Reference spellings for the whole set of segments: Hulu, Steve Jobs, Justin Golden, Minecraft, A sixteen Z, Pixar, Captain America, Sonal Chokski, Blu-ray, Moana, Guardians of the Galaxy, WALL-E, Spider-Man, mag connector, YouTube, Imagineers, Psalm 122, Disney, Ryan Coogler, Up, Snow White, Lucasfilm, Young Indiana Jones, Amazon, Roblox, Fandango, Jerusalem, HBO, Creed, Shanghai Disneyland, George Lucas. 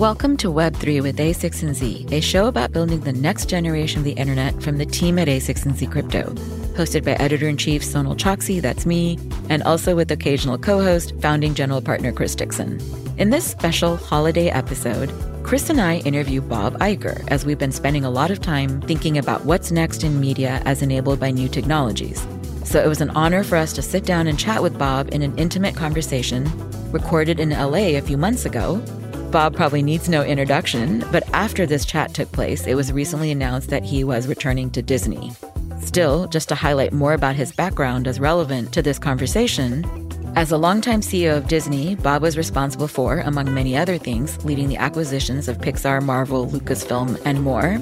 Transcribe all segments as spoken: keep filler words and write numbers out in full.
Welcome to Web three with A sixteen Z, a show about building the next generation of the internet from the team at A sixteen Z Crypto, hosted by Editor-in-Chief Sonal Chokski, that's me, and also with occasional co-host, founding general partner Chris Dixon. In this special holiday episode, Chris and I interview Bob Iger, as we've been spending a lot of time thinking about what's next in media as enabled by new technologies. So it was an honor for us to sit down and chat with Bob in an intimate conversation recorded in L A a few months ago. Bob probably needs no introduction, but after this chat took place, it was recently announced that he was returning to Disney. Still, just to highlight more about his background as relevant to this conversation, as a longtime C E O of Disney, Bob was responsible for, among many other things, leading the acquisitions of Pixar, Marvel, Lucasfilm, and more.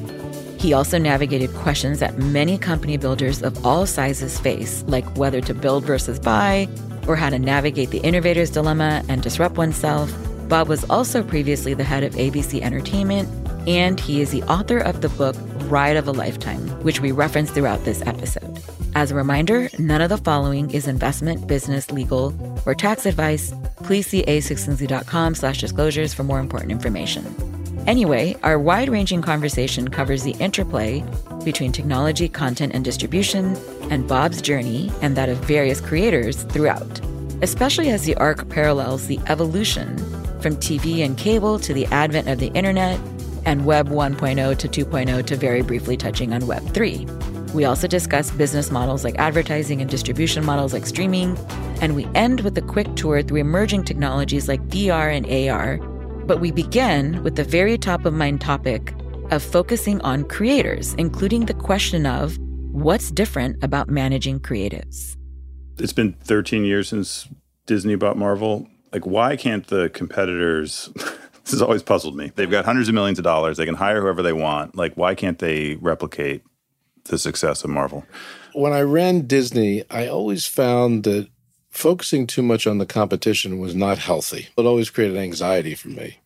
He also navigated questions that many company builders of all sizes face, like whether to build versus buy, or how to navigate the innovator's dilemma and disrupt oneself. Bob was also previously the head of A B C Entertainment, and he is the author of the book Ride of a Lifetime, which we reference throughout this episode. As a reminder, none of the following is investment, business, legal, or tax advice. Please see a sixteen z dot com slash disclosures for more important information. Anyway, our wide-ranging conversation covers the interplay between technology, content, and distribution, and Bob's journey and that of various creators throughout, especially as the arc parallels the evolution from T V and cable to the advent of the internet and Web one point oh to two point oh to very briefly touching on Web three. We also discuss business models like advertising and distribution models like streaming, and we end with a quick tour through emerging technologies like V R and A R, but we begin with the very top-of-mind topic of focusing on creators, including the question of what's different about managing creatives. It's been thirteen years since Disney bought Marvel. Like, why can't the competitors, this has always puzzled me. They've got hundreds of millions of dollars. They can hire whoever they want. Like, why can't they replicate the success of Marvel? When I ran Disney, I always found that focusing too much on the competition was not healthy. It always created anxiety for me.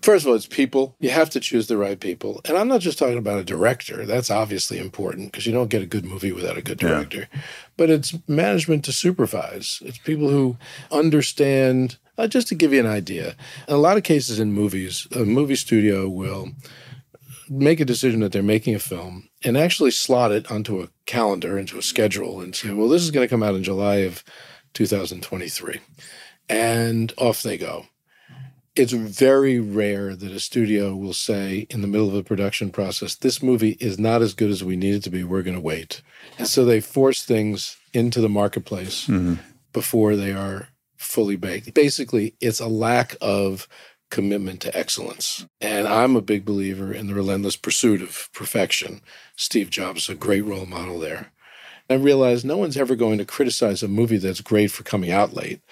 First of all, it's people. You have to choose the right people. And I'm not just talking about a director. That's obviously important because you don't get a good movie without a good director. Yeah. But it's management to supervise. It's people who understand, uh, just to give you an idea, in a lot of cases in movies, a movie studio will make a decision that they're making a film and actually slot it onto a calendar, into a schedule, and say, well, this is going to come out in July of two thousand twenty-three. And off they go. It's very rare that a studio will say in the middle of a production process, this movie is not as good as we need it to be, we're going to wait. And so they force things into the marketplace mm-hmm. before they are fully baked. Basically, it's a lack of commitment to excellence. And I'm a big believer in the relentless pursuit of perfection. Steve Jobs is a great role model there. I realized no one's ever going to criticize a movie that's great for coming out late.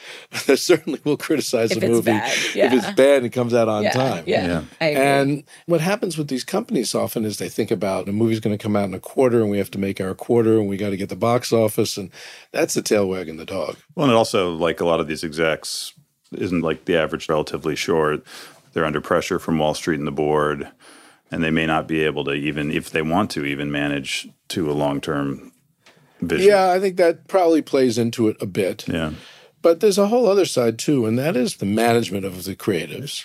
They certainly will criticize if a movie bad, yeah. if it's bad and it comes out on yeah, time. Yeah, yeah. I agree. And what happens with these companies often is they think about a movie's going to come out in a quarter and we have to make our quarter and we got to get the box office. And that's the tail wagging the dog. Well, and also, like, a lot of these execs isn't like the average relatively short. They're under pressure from Wall Street and the board, and they may not be able to even, if they want to, even manage to a long-term vision. Yeah, I think that probably plays into it a bit. Yeah. But there's a whole other side, too, and that is the management of the creatives.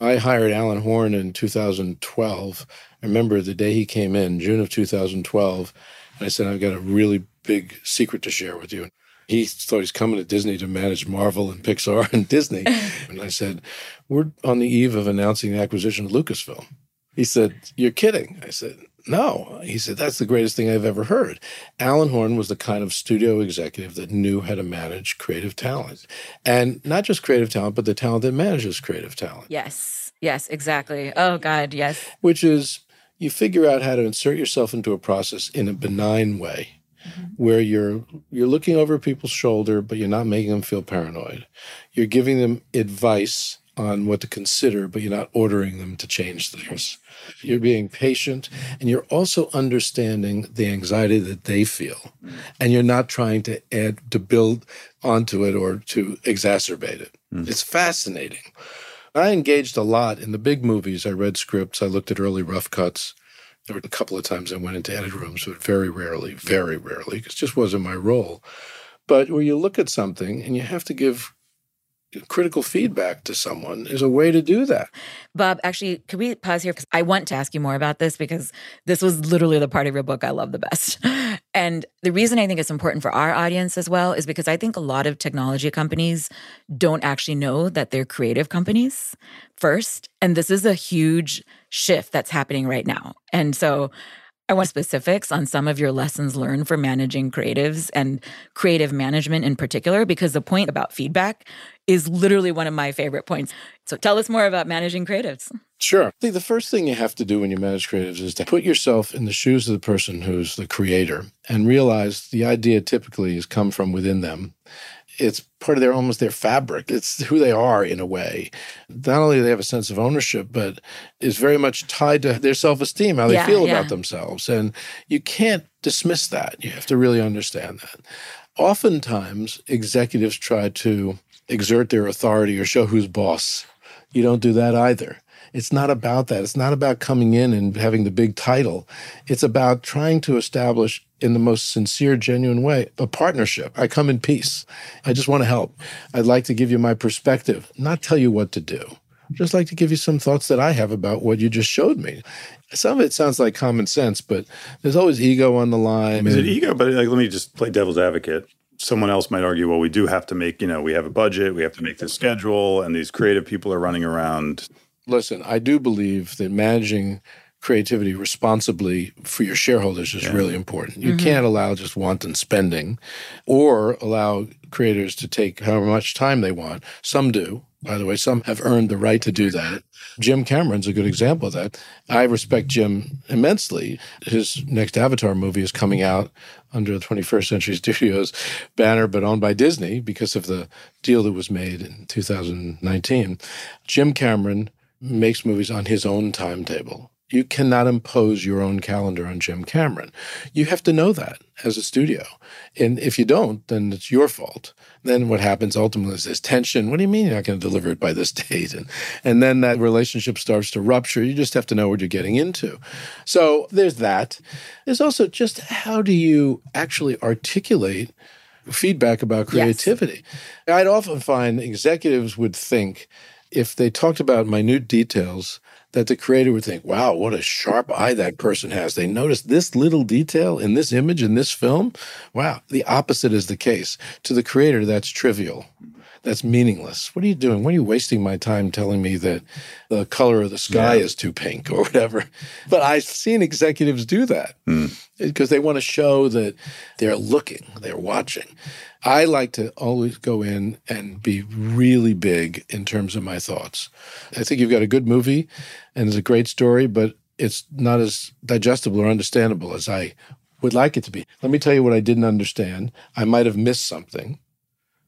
I hired Alan Horn in two thousand twelve. I remember the day he came in, June of two thousand twelve, and I said, I've got a really big secret to share with you. He thought he's coming to Disney to manage Marvel and Pixar and Disney. And I said, we're on the eve of announcing the acquisition of Lucasfilm. He said, you're kidding. I said, no. He said, that's the greatest thing I've ever heard. Alan Horn was the kind of studio executive that knew how to manage creative talent. And not just creative talent, but the talent that manages creative talent. Yes. Yes, exactly. Oh, God, yes. Which is, you figure out how to insert yourself into a process in a benign way, mm-hmm. where you're you're looking over people's shoulder, but you're not making them feel paranoid. You're giving them advice on what to consider, but you're not ordering them to change things. You're being patient, and you're also understanding the anxiety that they feel, and you're not trying to add, to build onto it or to exacerbate it. Mm. It's fascinating. I engaged a lot in the big movies. I read scripts. I looked at early rough cuts. There were a couple of times I went into edit rooms, but very rarely, very rarely, because it just wasn't my role. But where you look at something, and you have to give critical feedback to someone is a way to do that. Bob, actually, can we pause here? Because I want to ask you more about this, because this was literally the part of your book I love the best. And the reason I think it's important for our audience as well is because I think a lot of technology companies don't actually know that they're creative companies first. And this is a huge shift that's happening right now. And so I want specifics on some of your lessons learned for managing creatives and creative management in particular, because the point about feedback is literally one of my favorite points. So tell us more about managing creatives. Sure. I think the first thing you have to do when you manage creatives is to put yourself in the shoes of the person who's the creator and realize the idea typically has come from within them. It's part of their, almost their fabric. It's who they are in a way. Not only do they have a sense of ownership, but it's very much tied to their self-esteem, how they yeah, feel yeah. about themselves. And you can't dismiss that. You have to really understand that. Oftentimes, executives try to exert their authority or show who's boss. You don't do that either. It's not about that. It's not about coming in and having the big title. It's about trying to establish, in the most sincere, genuine way, a partnership. I come in peace. I just want to help. I'd like to give you my perspective, not tell you what to do. I'd just like to give you some thoughts that I have about what you just showed me. Some of it sounds like common sense, but there's always ego on the line. Is it ego? But like, let me just play devil's advocate. Someone else might argue, well, we do have to make, you know, we have a budget, we have to make this schedule, and these creative people are running around. Listen, I do believe that managing creativity responsibly for your shareholders is yeah. really important. You mm-hmm. can't allow just wanton spending or allow creators to take however much time they want. Some do. By the way, some have earned the right to do that. Jim Cameron's a good example of that. I respect Jim immensely. His next Avatar movie is coming out under the twenty-first Century Studios banner, but owned by Disney because of the deal that was made in two thousand nineteen. Jim Cameron makes movies on his own timetable. You cannot impose your own calendar on Jim Cameron. You have to know that as a studio. And if you don't, then it's your fault. Then what happens ultimately is this tension. What do you mean you're not going to deliver it by this date? And, and then that relationship starts to rupture. You just have to know what you're getting into. So there's that. There's also just how do you actually articulate feedback about creativity? Yes. I'd often find executives would think if they talked about minute details that the creator would think, wow, what a sharp eye that person has. They noticed this little detail in this image, in this film. Wow, the opposite is the case. To the creator, that's trivial. That's meaningless. What are you doing? Why are you wasting my time telling me that the color of the sky yeah. is too pink or whatever? But I've seen executives do that because mm. they want to show that they're looking, they're watching. I like to always go in and be really big in terms of my thoughts. I think you've got a good movie and it's a great story, but it's not as digestible or understandable as I would like it to be. Let me tell you what I didn't understand. I might have missed something,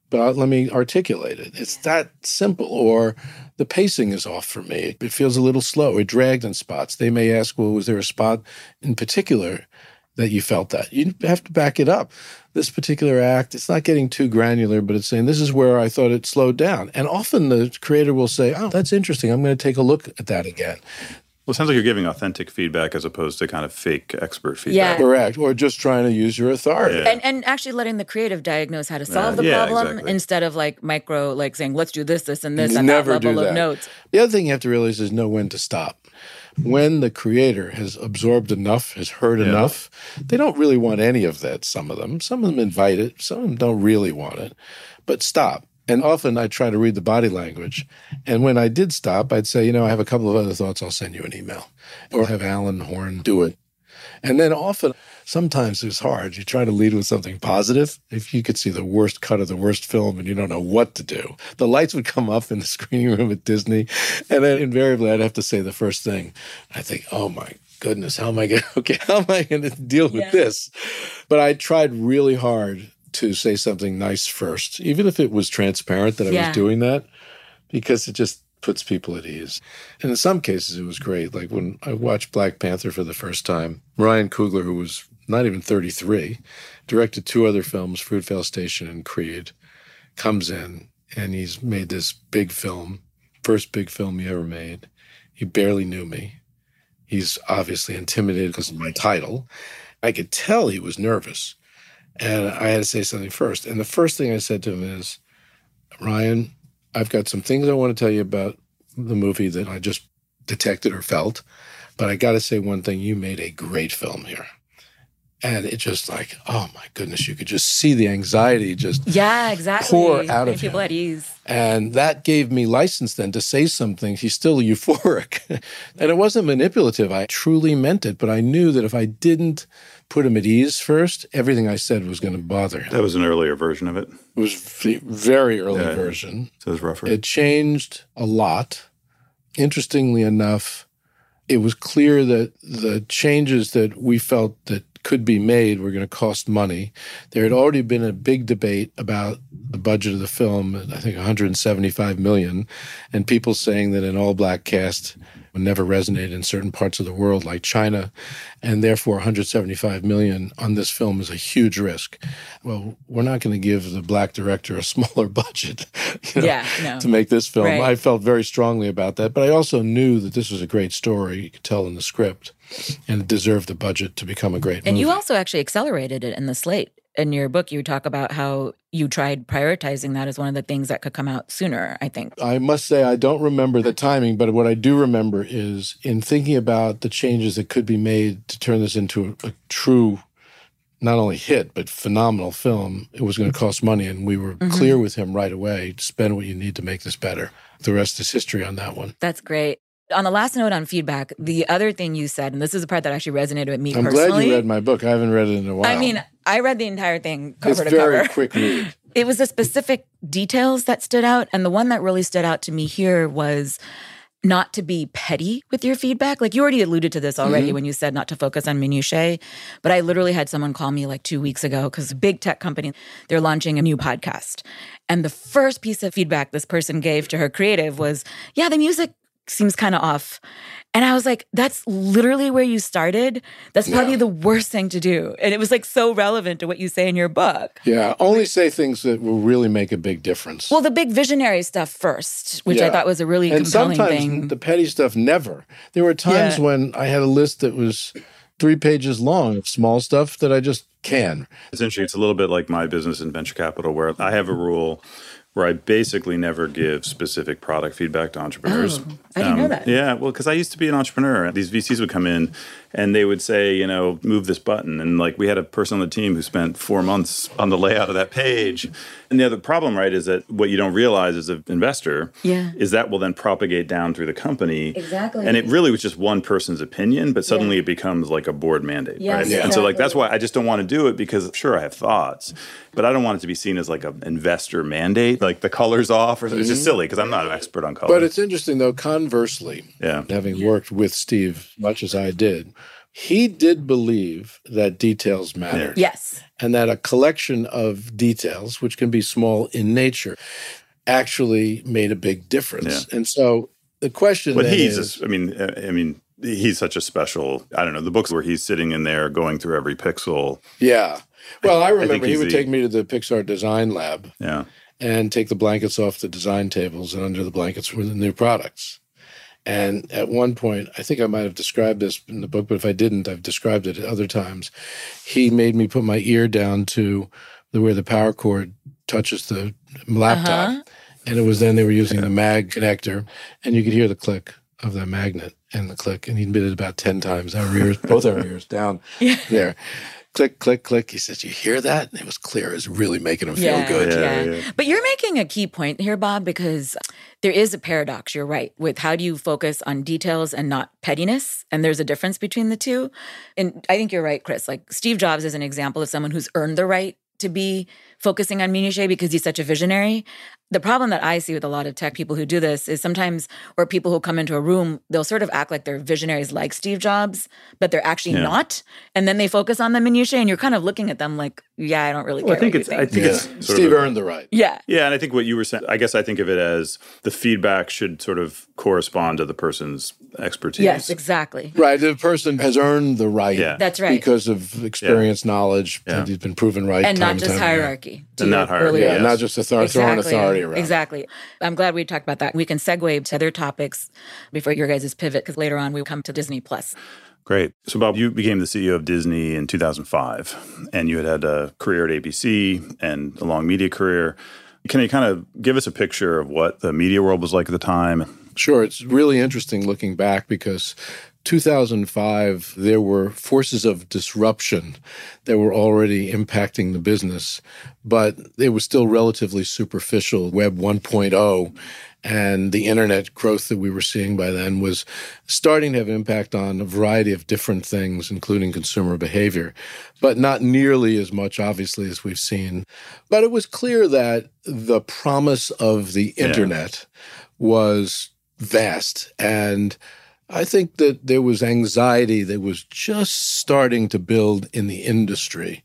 but let me articulate it. It's that simple. Or the pacing is off for me. It feels a little slow. It dragged in spots. They may ask, well, was there a spot in particular that you felt that? You have to back it up. This particular act, it's not getting too granular, but it's saying, this is where I thought it slowed down. And often the creator will say, oh, that's interesting. I'm going to take a look at that again. Well, it sounds like you're giving authentic feedback as opposed to kind of fake expert feedback. Yeah. Correct. Or just trying to use your authority. Yeah. And and actually letting the creative diagnose how to solve yeah. the yeah, problem exactly. instead of like micro, like saying, let's do this, this, and this, and never that level do that. Of notes. The other thing you have to realize is know when to stop. When the creator has absorbed enough, has heard yeah. enough, they don't really want any of that, some of them. Some of them invite it. Some of them don't really want it. But stop. And often I try to read the body language. And when I did stop, I'd say, you know, I have a couple of other thoughts. I'll send you an email. Or have Alan Horn do it. And then often, sometimes it's hard. You try to lead with something positive. If you could see the worst cut of the worst film and you don't know what to do, the lights would come up in the screening room at Disney. And then invariably, I'd have to say the first thing. I think, oh my goodness, how am I going okay, how am I going to deal with yeah. this? But I tried really hard to say something nice first, even if it was transparent that I yeah. was doing that, because it just puts people at ease. And in some cases, it was great. Like when I watched Black Panther for the first time, Ryan Coogler, who was not even thirty-three, directed two other films, Fruitvale Station and Creed, comes in and he's made this big film, first big film he ever made. He barely knew me. He's obviously intimidated because of my title. I could tell he was nervous. And I had to say something first. And the first thing I said to him is, Ryan, I've got some things I want to tell you about the movie that I just detected or felt, but I got to say one thing. You made a great film here. And it just like, oh my goodness, you could just see the anxiety just yeah, exactly. pour out of people him. At ease. And that gave me license then to say some things. He's still euphoric. And it wasn't manipulative. I truly meant it. But I knew that if I didn't put him at ease first, everything I said was going to bother him. That was an earlier version of it. It was the very early yeah, version. So it was rougher. It changed a lot. Interestingly enough, it was clear that the changes that we felt that could be made were going to cost money. There had already been a big debate about the budget of the film, I think one hundred seventy-five million dollars, and people saying that an all-black cast would never resonate in certain parts of the world like China, and therefore one hundred seventy-five million dollars on this film is a huge risk. Well, we're not going to give the black director a smaller budget you know, yeah, no. to make this film. Right. I felt very strongly about that, but I also knew that this was a great story. You could tell in the script. And it deserved the budget to become a great movie. And you also actually accelerated it in the slate. In your book, you talk about how you tried prioritizing that as one of the things that could come out sooner, I think. I must say I don't remember the timing, but what I do remember is in thinking about the changes that could be made to turn this into a, a true, not only hit, but phenomenal film, it was going to cost money. And we were mm-hmm. clear with him right away, spend what you need to make this better. The rest is history on that one. That's great. On the last note on feedback, the other thing you said, and this is the part that actually resonated with me I'm personally. I'm glad you read my book. I haven't read it in a while. I mean, I read the entire thing cover it's to cover. It's very quick read. It was the specific details that stood out, and the one that really stood out to me here was not to be petty with your feedback. Like, you already alluded to this already mm-hmm. when you said not to focus on minutiae, but I literally had someone call me like two weeks ago because a big tech company, they're launching a new podcast. And the first piece of feedback this person gave to her creative was, yeah, the music seems kind of off. And I was like, that's literally where you started. That's probably yeah. the worst thing to do. And it was like so relevant to what you say in your book. Yeah, only say things that will really make a big difference. Well, the big visionary stuff first, which yeah. I thought was a really and compelling sometimes thing. The petty stuff, never. There were times yeah. when I had a list that was three pages long of small stuff that I just can. Essentially, it's a little bit like my business in venture capital where I have a rule where I basically never give specific product feedback to entrepreneurs. Oh, I didn't um, know that. Yeah, well, because I used to be an entrepreneur. These V Cs would come in, and they would say, you know, move this button. And, like, we had a person on the team who spent four months on the layout of that page. And the other problem, right, is that what you don't realize as an investor yeah. is that will then propagate down through the company. Exactly. And it really was just one person's opinion, but suddenly yeah. it becomes, like, a board mandate, yes, right? Yeah. And exactly. so, like, that's why I just don't want to do it because, sure, I have thoughts, but I don't want it to be seen as, like, an investor mandate. Like the colors off or something. It's just silly because I'm not an expert on colors. But it's interesting though, conversely, yeah. having worked with Steve much as I did, he did believe that details mattered. Yeah. Yes. And that a collection of details, which can be small in nature, actually made a big difference. Yeah. And so the question but then he's is... Just, I mean, I mean... He's such a special, I don't know, the books where he's sitting in there going through every pixel. Yeah. Well, I, I remember I he would the, take me to the Pixar Design Lab yeah. and take the blankets off the design tables, and under the blankets were the new products. And at one point, I think I might have described this in the book, but if I didn't, I've described it at other times. He made me put my ear down to the, where the power cord touches the laptop. Uh-huh. And it was then they were using yeah. the mag connector, and you could hear the click of the magnet and the click, and he did it about ten times, our ears, both our ears down yeah. there. Click, click, click. He says, you hear that? And it was clear. It was really making him yeah, feel good. Yeah, yeah. Yeah. But you're making a key point here, Bob, because there is a paradox, you're right, with how do you focus on details and not pettiness? And there's a difference between the two. And I think you're right, Chris. Like Steve Jobs is an example of someone who's earned the right to be focusing on minutiae because he's such a visionary. The problem that I see with a lot of tech people who do this is sometimes, or people who come into a room, they'll sort of act like they're visionaries like Steve Jobs, but they're actually yeah. not. And then they focus on the minutiae, and you're kind of looking at them like, yeah, I don't really well, care I think what it's, you think. I think yeah. it's sort Steve of a, earned the right. Yeah. Yeah, and I think what you were saying, I guess I think of it as the feedback should sort of correspond to the person's expertise. Yes, exactly. Right, the person has earned the right. Yeah. That's right. Because of experience, yeah. knowledge, yeah. he's been proven right. And time, not just time, hierarchy. Yeah. And not hierarchy, yeah, yes. not just authority, exactly. throwing authority. Around. Exactly. I'm glad we talked about that. We can segue to other topics before your guys' pivot, because later on we come to Disney Plus. Great. So, Bob, you became the C E O of Disney in two thousand five, and you had had a career at A B C and a long media career. Can you kind of give us a picture of what the media world was like at the time? Sure. It's really interesting looking back because two thousand five, there were forces of disruption that were already impacting the business, but it was still relatively superficial. Web one point oh and the internet growth that we were seeing by then was starting to have an impact on a variety of different things, including consumer behavior, but not nearly as much, obviously, as we've seen. But it was clear that the promise of the internet yeah. was vast, and I think that there was anxiety that was just starting to build in the industry.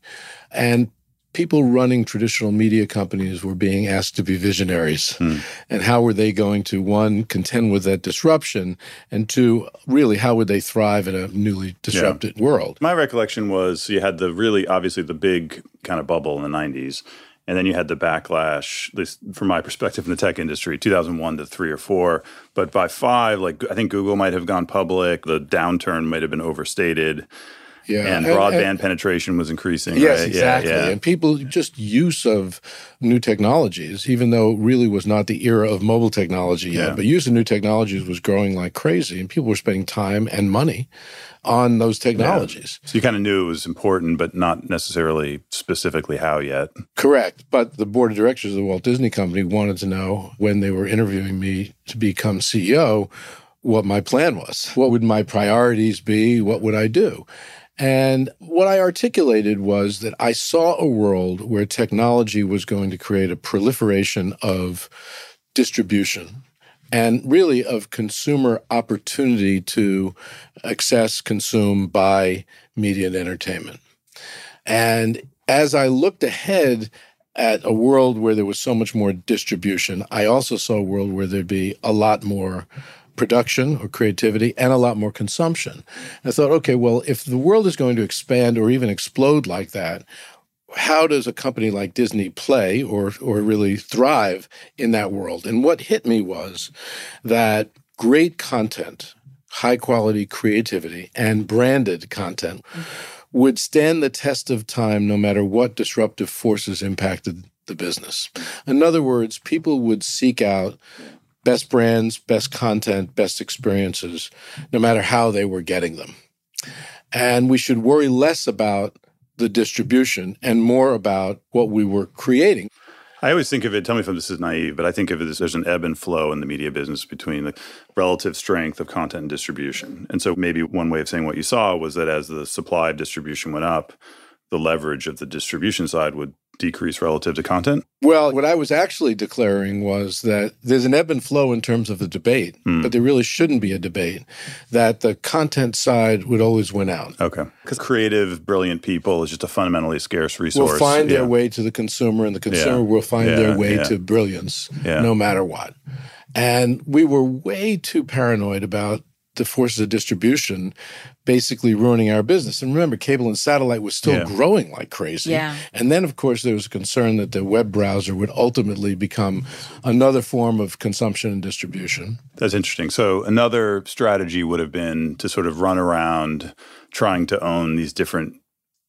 And people running traditional media companies were being asked to be visionaries. Mm. And how were they going to, one, contend with that disruption, and two, really, how would they thrive in a newly disrupted yeah. world? My recollection was you had the really, obviously, the big kind of bubble in the nineties. And then you had the backlash, at least from my perspective in the tech industry, two thousand one to three or four. But by five, like I think Google might have gone public. The downturn might have been overstated. Yeah. And, and broadband and, penetration was increasing. Yes, right? exactly. Yeah, yeah. And people, just use of new technologies, even though it really was not the era of mobile technology yet, yeah. but use of new technologies was growing like crazy. And people were spending time and money on those technologies. Yeah. So you kind of knew it was important, but not necessarily specifically how yet. Correct. But the board of directors of the Walt Disney Company wanted to know when they were interviewing me to become C E O, what my plan was. What would my priorities be? What would I do? And what I articulated was that I saw a world where technology was going to create a proliferation of distribution and really of consumer opportunity to access, consume, buy media and entertainment. And as I looked ahead at a world where there was so much more distribution, I also saw a world where there'd be a lot more production or creativity and a lot more consumption. And I thought, okay, well, if the world is going to expand or even explode like that, how does a company like Disney play or or really thrive in that world? And what hit me was that great content, high-quality creativity, and branded content would stand the test of time no matter what disruptive forces impacted the business. In other words, people would seek out best brands, best content, best experiences, no matter how they were getting them. And we should worry less about the distribution and more about what we were creating. I always think of it, tell me if this is naive, but I think of it as there's an ebb and flow in the media business between the relative strength of content and distribution. And so maybe one way of saying what you saw was that as the supply of distribution went up, the leverage of the distribution side would decrease relative to content? Well, what I was actually declaring was that there's an ebb and flow in terms of the debate, mm. but there really shouldn't be a debate, that the content side would always win out. Okay. Because creative, brilliant people is just a fundamentally scarce resource. Will find yeah. their way to the consumer, and the consumer yeah. will find yeah. their way yeah. to brilliance, yeah. no matter what. And we were way too paranoid about the forces of distribution basically ruining our business. And remember, cable and satellite was still yeah. growing like crazy. Yeah. And then, of course, there was a concern that the web browser would ultimately become another form of consumption and distribution. That's interesting. So another strategy would have been to sort of run around trying to own these different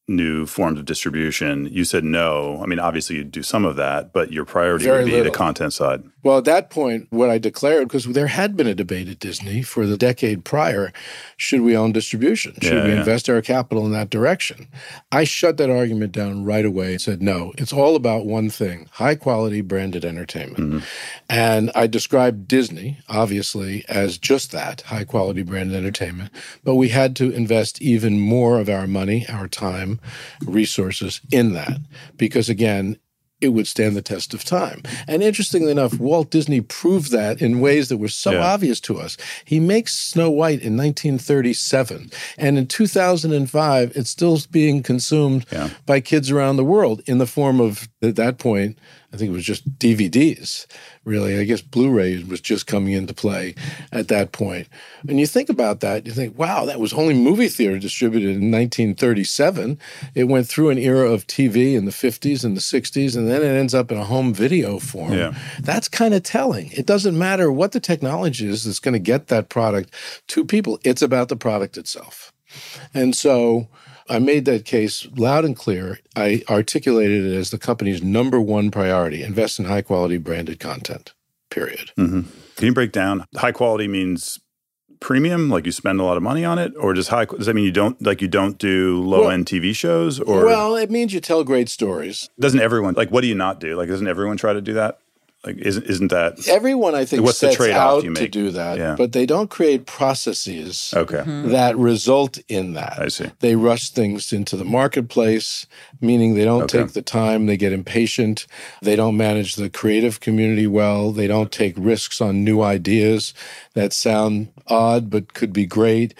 new forms of distribution. You said no. I mean, obviously, you'd do some of that, but your priority Very would be little. the content side. Well, at that point, what I declared, because there had been a debate at Disney for the decade prior, should we own distribution? Should yeah, we yeah. invest our capital in that direction? I shut that argument down right away and said, no, it's all about one thing, high-quality branded entertainment. Mm-hmm. And I described Disney, obviously, as just that, high-quality branded entertainment. But we had to invest even more of our money, our time, resources in that, because again, it would stand the test of time. And interestingly enough, Walt Disney proved that in ways that were so yeah. obvious to us. He makes Snow White in nineteen thirty-seven, and in two thousand five, it's still being consumed yeah. by kids around the world in the form of, at that point, I think it was just D V Ds, really. I guess Blu-ray was just coming into play at that point. And you think about that, you think, wow, that was only movie theater distributed in nineteen thirty-seven. It went through an era of T V in the fifties and the sixties, and then it ends up in a home video form. Yeah. That's kind of telling. It doesn't matter what the technology is that's going to get that product to people. It's about the product itself. And so I made that case loud and clear. I articulated it as the company's number one priority, invest in high-quality branded content, period. Mm-hmm. Can you break down high-quality means premium, like you spend a lot of money on it, or does high does that mean you don't like you don't do low-end well, T V shows? Or well, it means you tell great stories. Doesn't everyone like? What do you not do? Like, doesn't everyone try to do that? Like, isn't isn't that everyone? I think what's sets the trade-off out you make? To do that, yeah. But they don't create processes okay. mm-hmm. that result in that. I see. They rush things into the marketplace, meaning they don't okay. take the time. They get impatient. They don't manage the creative community well. They don't take risks on new ideas that sound odd but could be great.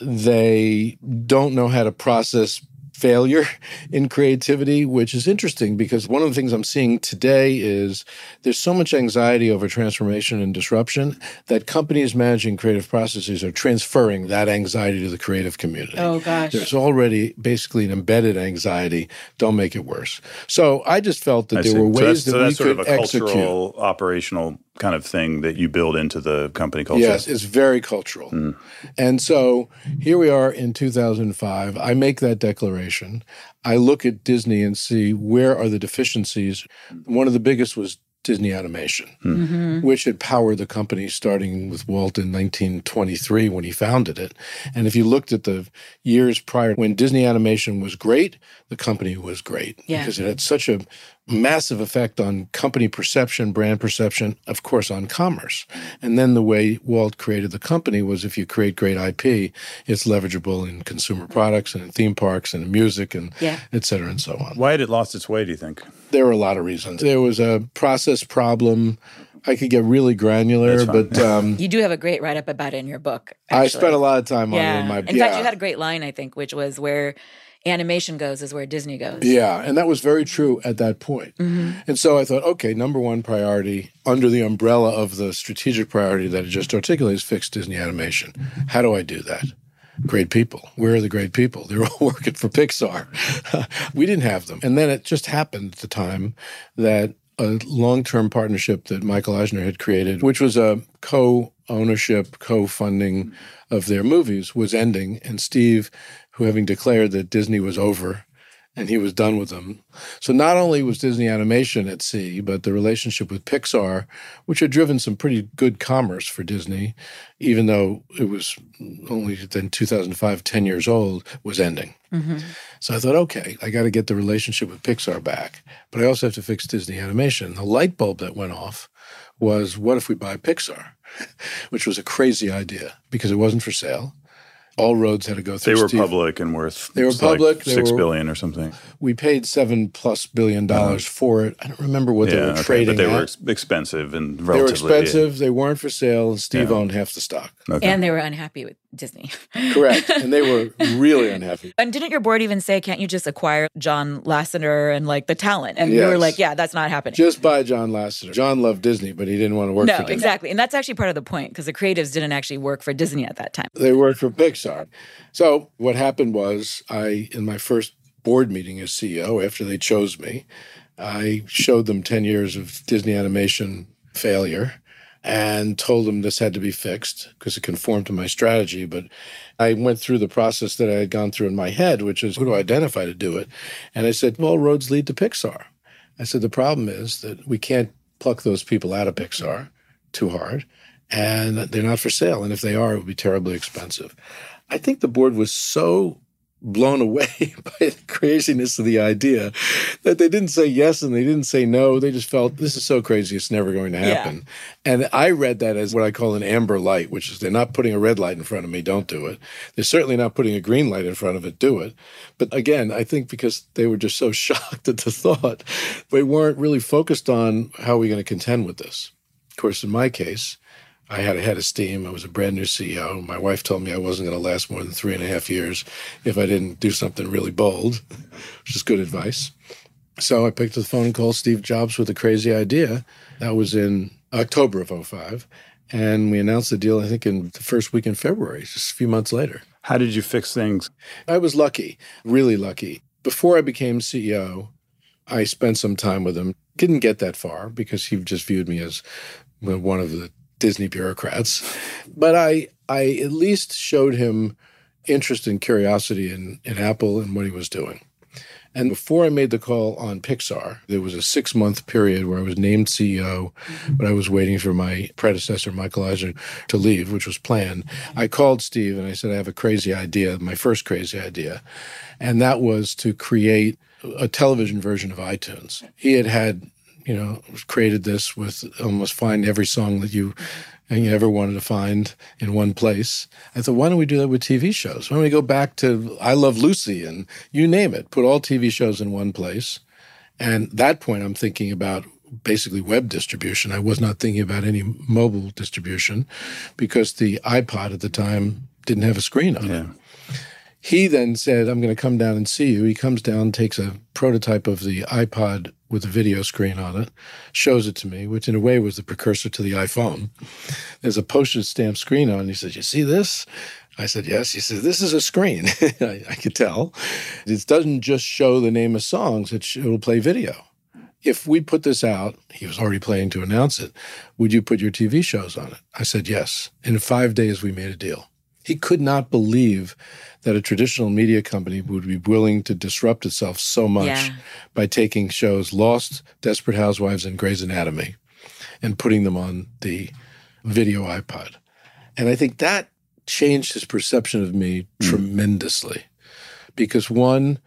They don't know how to process failure in creativity, which is interesting because one of the things I'm seeing today is there's so much anxiety over transformation and disruption that companies managing creative processes are transferring that anxiety to the creative community. Oh, gosh. There's already basically an embedded anxiety. Don't make it worse. So I just felt that I there see. were ways so that so we could execute. So that's sort of a cultural, execute. operational kind of thing that you build into the company culture. Yes, it's very cultural. Mm. And so here we are in two thousand five. I make that declaration. I look at Disney and see where are the deficiencies. One of the biggest was Disney animation, mm-hmm. which had powered the company starting with Walt in nineteen twenty-three when he founded it. And if you looked at the years prior, when Disney animation was great, the company was great yeah. because it had such a massive effect on company perception, brand perception, of course, on commerce. And then the way Walt created the company was if you create great I P, it's leverageable in consumer products and in theme parks and in music and yeah. et cetera and so on. Why had it lost its way, do you think? There were a lot of reasons. There was a process problem. I could get really granular, but um, you do have a great write-up about it in your book, actually. I spent a lot of time yeah. on it in my book. In yeah. fact, you had a great line, I think, which was where animation goes is where Disney goes. Yeah, and that was very true at that point. Mm-hmm. And so I thought, okay, number one priority under the umbrella of the strategic priority that I just articulated is fix Disney animation. How do I do that? Great people. Where are the great people? They're all working for Pixar. We didn't have them. And then it just happened at the time that a long-term partnership that Michael Eisner had created, which was a co-ownership, co-funding of their movies, was ending. And Steve, who having declared that Disney was over and he was done with them. So not only was Disney animation at sea, but the relationship with Pixar, which had driven some pretty good commerce for Disney, even though it was only then two thousand five, ten years old, was ending. Mm-hmm. So I thought, okay, I got to get the relationship with Pixar back, but I also have to fix Disney animation. The light bulb that went off was, what if we buy Pixar? Which was a crazy idea because it wasn't for sale. All roads had to go through They were Steve. public and worth they were public, like six they were, billion or something. We paid seven plus billion dollars uh-huh. for it. I don't remember what yeah, they were okay, trading. But they at. were ex expensive and relatively. They were expensive. Yeah. They weren't for sale. And Steve yeah. owned half the stock. Okay. And they were unhappy with Disney. Correct. And they were really unhappy. And didn't your board even say, can't you just acquire John Lasseter and like the talent? And yes. you were like, yeah, that's not happening. Just buy John Lasseter. John loved Disney, but he didn't want to work no, for Disney. No, exactly. And that's actually part of the point because the creatives didn't actually work for Disney at that time. They worked for Pixar. So what happened was I, in my first board meeting as C E O, after they chose me, I showed them ten years of Disney animation failure and told them this had to be fixed because it conformed to my strategy. But I went through the process that I had gone through in my head, which is who do I identify to do it? And I said, well, roads lead to Pixar. I said, the problem is that we can't pluck those people out of Pixar too hard, and they're not for sale. And if they are, it would be terribly expensive. I think the board was so blown away by the craziness of the idea that they didn't say yes and they didn't say no. They just felt, this is so crazy, it's never going to happen. Yeah. And I read that as what I call an amber light, which is they're not putting a red light in front of me, don't do it. They're certainly not putting a green light in front of it, do it. But again, I think because they were just so shocked at the thought, they weren't really focused on how are we going to contend with this. Of course, in my case, I had a head of steam. I was a brand new C E O. My wife told me I wasn't going to last more than three and a half years if I didn't do something really bold, which is good advice. So I picked up the phone and called Steve Jobs with a crazy idea. That was in October of oh five. And we announced the deal, I think, in the first week in February, just a few months later. How did you fix things? I was lucky, really lucky. Before I became C E O, I spent some time with him. Didn't get that far because he just viewed me as one of the Disney bureaucrats, but I, I at least showed him interest and curiosity in, in Apple and what he was doing. And before I made the call on Pixar, there was a six-month period where I was named C E O, but I was waiting for my predecessor, Michael Eisner, to leave, which was planned. I called Steve and I said, I have a crazy idea, my first crazy idea. And that was to create a television version of iTunes. He had had, you know, created this with almost find every song that you... and you ever wanted to find in one place. I thought, why don't we do that with T V shows? Why don't we go back to I Love Lucy and you name it, put all T V shows in one place. And at that point, I'm thinking about basically web distribution. I was not thinking about any mobile distribution because the iPod at the time didn't have a screen on yeah. it. He then said, I'm going to come down and see you. He comes down, takes a prototype of the iPod with a video screen on it, shows it to me, which in a way was the precursor to the iPhone. There's a postage stamp screen on it. He says, you see this? I said, yes. He says, this is a screen. I, I could tell. It doesn't just show the name of songs. It will play video. If we put this out, he was already planning to announce it, would you put your T V shows on it? I said, yes. And in five days, we made a deal. He could not believe that a traditional media company would be willing to disrupt itself so much yeah. by taking shows Lost, Desperate Housewives, and Grey's Anatomy and putting them on the video iPod. And I think that changed his perception of me mm. tremendously because, one,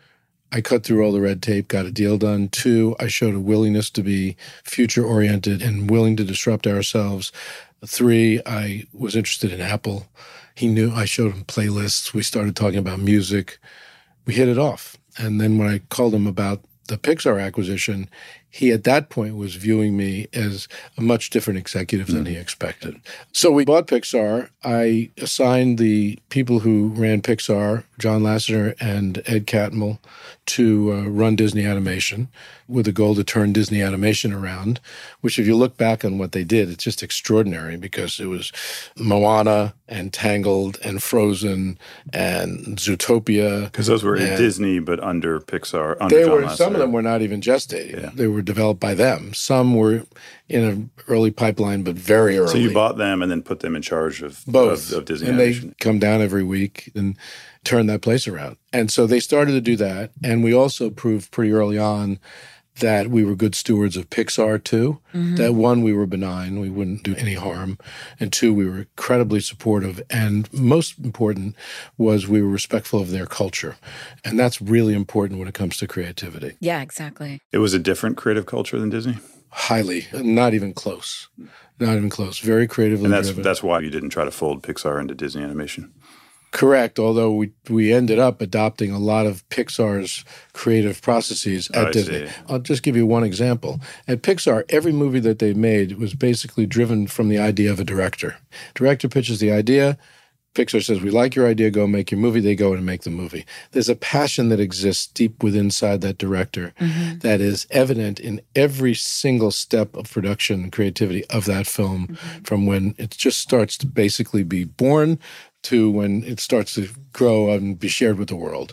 I cut through all the red tape, got a deal done. Two, I showed a willingness to be future-oriented and willing to disrupt ourselves. Three, I was interested in Apple. He knew I showed him playlists. We started talking about music. We hit it off. And then when I called him about the Pixar acquisition, he at that point was viewing me as a much different executive than he expected. So we bought Pixar. I assigned the people who ran Pixar, John Lasseter and Ed Catmull, to uh, run Disney Animation with a goal to turn Disney Animation around, which if you look back on what they did, it's just extraordinary because it was Moana and Tangled and Frozen and Zootopia. Because those were at Disney, but under Pixar, under they John were, Lasseter. Some of them were not even gestated. Yeah. They were developed by them. Some were in an early pipeline, but very early. So you bought them and then put them in charge of, Both. of, of Disney and Animation. They come down every week and turn that place around. And so they started to do that. And we also proved pretty early on that we were good stewards of Pixar, too. Mm-hmm. That, one, we were benign. We wouldn't do any harm. And two, we were incredibly supportive. And most important was we were respectful of their culture. And that's really important when it comes to creativity. Yeah, exactly. It was a different creative culture than Disney? Highly. Not even close. Not even close. Very creatively driven. And that's, that's why you didn't try to fold Pixar into Disney Animation? Correct, although we we ended up adopting a lot of Pixar's creative processes at oh, Disney. See. I'll just give you one example. At Pixar, every movie that they made was basically driven from the idea of a director. Director pitches the idea. Pixar says, we like your idea, go make your movie. They go and make the movie. There's a passion that exists deep within inside that director mm-hmm. that is evident in every single step of production and creativity of that film mm-hmm. from when it just starts to basically be born to when it starts to grow and be shared with the world.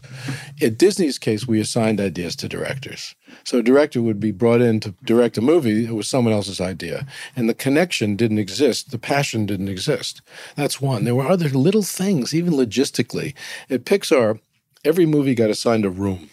In Disney's case, we assigned ideas to directors. So a director would be brought in to direct a movie. It was someone else's idea. And the connection didn't exist. The passion didn't exist. That's one. There were other little things, even logistically. At Pixar, every movie got assigned a room.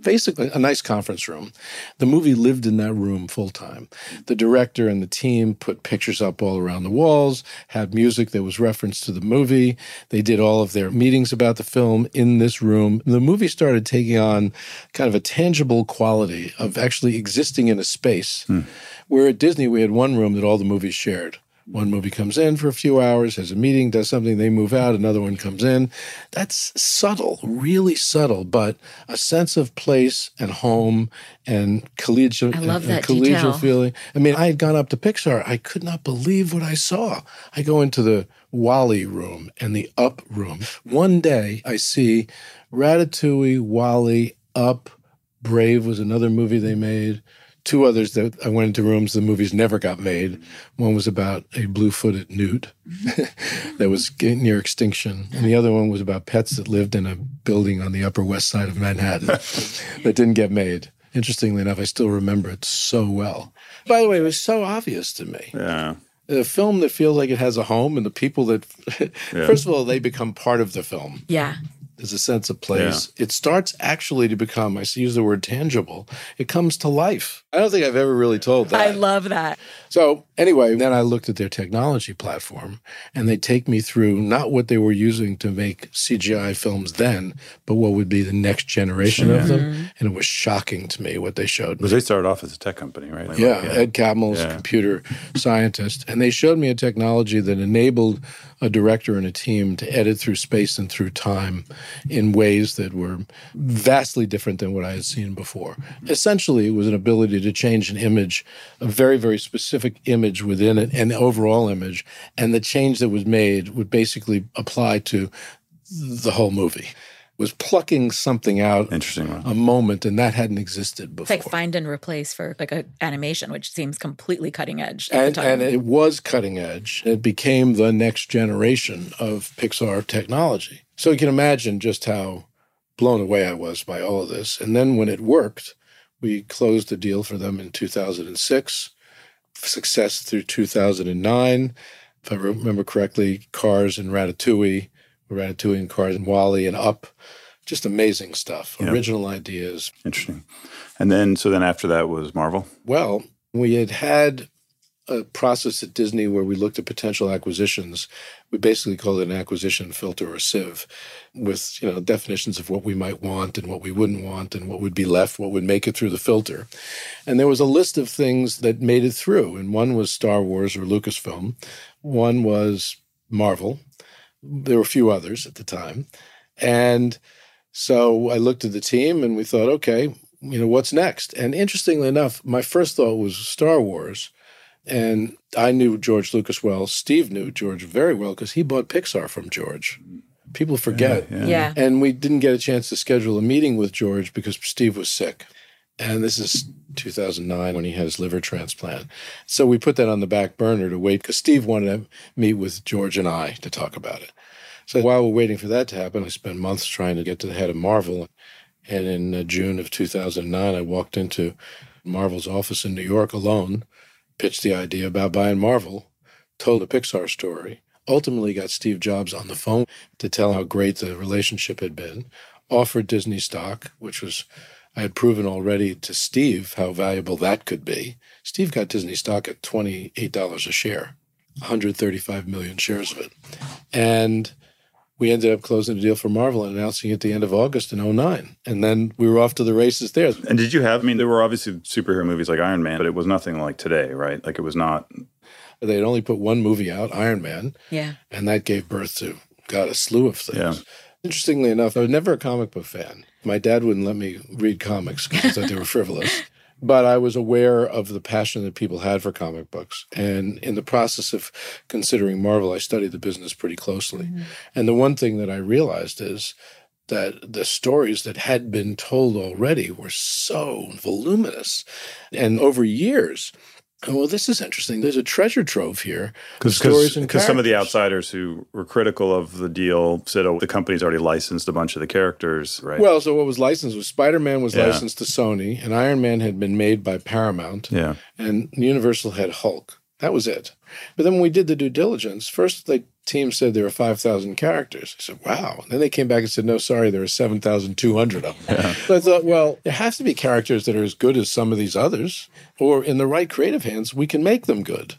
Basically, a nice conference room. The movie lived in that room full time. The director and the team put pictures up all around the walls, had music that was referenced to the movie. They did all of their meetings about the film in this room. The movie started taking on kind of a tangible quality of actually existing in a space. Mm. Where at Disney, we had one room that all the movies shared. One movie comes in for a few hours, has a meeting, does something, they move out, another one comes in. That's subtle, really subtle, but a sense of place and home and collegial, I love and, that and collegial detail. Feeling. I mean, I had gone up to Pixar. I could not believe what I saw. I go into the WALL-E room and the Up room. One day, I see Ratatouille, WALL-E, Up, Brave was another movie they made. Two others that I went into rooms, the movies never got made. One was about a blue-footed newt that was near extinction. And the other one was about pets that lived in a building on the Upper West Side of Manhattan that didn't get made. Interestingly enough, I still remember it so well. By the way, it was so obvious to me. Yeah. A film that feels like it has a home and the people that, yeah. first of all, they become part of the film. Yeah. There's a sense of place. Yeah. It starts actually to become, I use the word tangible, it comes to life. I don't think I've ever really told that. I love that. So anyway, then I looked at their technology platform, and they take me through not what they were using to make C G I films then, but what would be the next generation yeah. of them. And it was shocking to me what they showed me. Because they started off as a tech company, right? Like, yeah, yeah, Ed Catmull's yeah. computer scientist. And they showed me a technology that enabled a director and a team to edit through space and through time in ways that were vastly different than what I had seen before. Essentially, it was an ability to change an image, a very, very specific image within it, an overall image, and the change that was made would basically apply to the whole movie. It was plucking something out, interesting, wow. a moment, and that hadn't existed before. It's like find and replace for like an animation, which seems completely cutting edge. And, and it was cutting edge. It became the next generation of Pixar technology. So you can imagine just how blown away I was by all of this. And then when it worked, we closed the deal for them in two thousand six, success through two thousand nine. If I remember correctly, Cars and Ratatouille, Ratatouille and Cars and WALL-E and Up. Just amazing stuff, yep. original ideas. Interesting. And then, so then after that was Marvel? Well, we had had a process at Disney where we looked at potential acquisitions. We basically called it an acquisition filter or sieve with, you know, definitions of what we might want and what we wouldn't want and what would be left, what would make it through the filter. And there was a list of things that made it through. And one was Star Wars or Lucasfilm. One was Marvel. There were a few others at the time. And so I looked at the team and we thought, okay, you know, what's next? And interestingly enough, my first thought was Star Wars. And I knew George Lucas well. Steve knew George very well because he bought Pixar from George. People forget. Yeah, yeah. yeah. And we didn't get a chance to schedule a meeting with George because Steve was sick. And this is two thousand nine when he had his liver transplant. So we put that on the back burner to wait because Steve wanted to meet with George and I to talk about it. So while we're waiting for that to happen, I spent months trying to get to the head of Marvel. And in June of two thousand nine, I walked into Marvel's office in New York alone, pitched the idea about buying Marvel, told a Pixar story, ultimately got Steve Jobs on the phone to tell how great the relationship had been, offered Disney stock, which was, I had proven already to Steve how valuable that could be. Steve got Disney stock at twenty-eight dollars a share, one hundred thirty-five million shares of it. And we ended up closing the deal for Marvel and announcing it at the end of August in oh nine. And then we were off to the races there. And did you have, I mean, there were obviously superhero movies like Iron Man, but it was nothing like today, right? Like it was not. They had only put one movie out, Iron Man. Yeah. And that gave birth to, God, a slew of things. Yeah. Interestingly enough, I was never a comic book fan. My dad wouldn't let me read comics because he thought they were frivolous. But I was aware of the passion that people had for comic books. And in the process of considering Marvel, I studied the business pretty closely. Mm-hmm. And the one thing that I realized is that the stories that had been told already were so voluminous. And over years, oh, well, this is interesting. There's a treasure trove here. Because some of the outsiders who were critical of the deal said, oh, the company's already licensed a bunch of the characters, right? Well, so what was licensed was Spider-Man was yeah. licensed to Sony, and Iron Man had been made by Paramount, yeah. and Universal had Hulk. That was it. But then when we did the due diligence, first the team said there were five thousand characters. I said, wow. And then they came back and said, no, sorry, there are seven thousand two hundred of them. Yeah. So I thought, well, there has to be characters that are as good as some of these others, or in the right creative hands, we can make them good.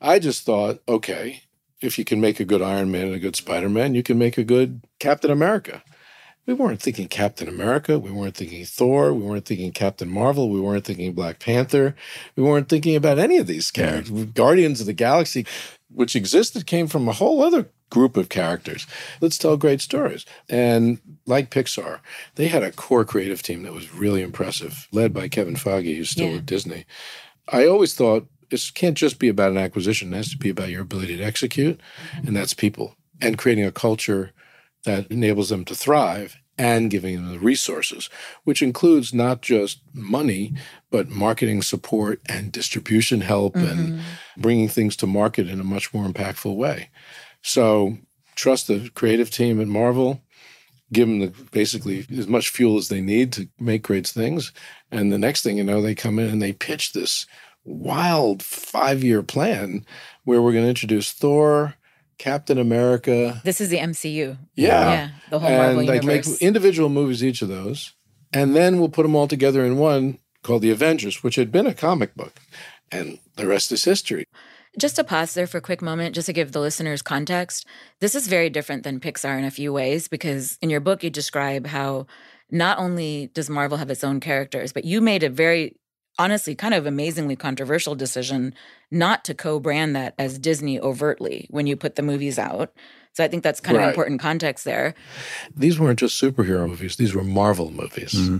I just thought, okay, if you can make a good Iron Man and a good Spider-Man, you can make a good Captain America. We weren't thinking Captain America. We weren't thinking Thor. We weren't thinking Captain Marvel. We weren't thinking Black Panther. We weren't thinking about any of these characters. Yeah. Guardians of the Galaxy, which existed, came from a whole other group of characters. Let's tell great stories. And like Pixar, they had a core creative team that was really impressive, led by Kevin Feige, who's still yeah. with Disney. I always thought this can't just be about an acquisition. It has to be about your ability to execute, mm-hmm. and that's people, and creating a culture that enables them to thrive and giving them the resources, which includes not just money, but marketing support and distribution help mm-hmm. and bringing things to market in a much more impactful way. So trust the creative team at Marvel, give them the, basically as much fuel as they need to make great things. And the next thing you know, they come in and they pitch this wild five-year plan where we're going to introduce Thor, Captain America. This is the M C U. Yeah. Yeah. The whole Marvel and, like, universe. Make individual movies, each of those. And then we'll put them all together in one called The Avengers, which had been a comic book. And the rest is history. Just to pause there for a quick moment, just to give the listeners context, this is very different than Pixar in a few ways, because in your book, you describe how not only does Marvel have its own characters, but you made a very, honestly, kind of amazingly controversial decision not to co-brand that as Disney overtly when you put the movies out. So I think that's kind right. of important context there. These weren't just superhero movies. These were Marvel movies. Mm-hmm.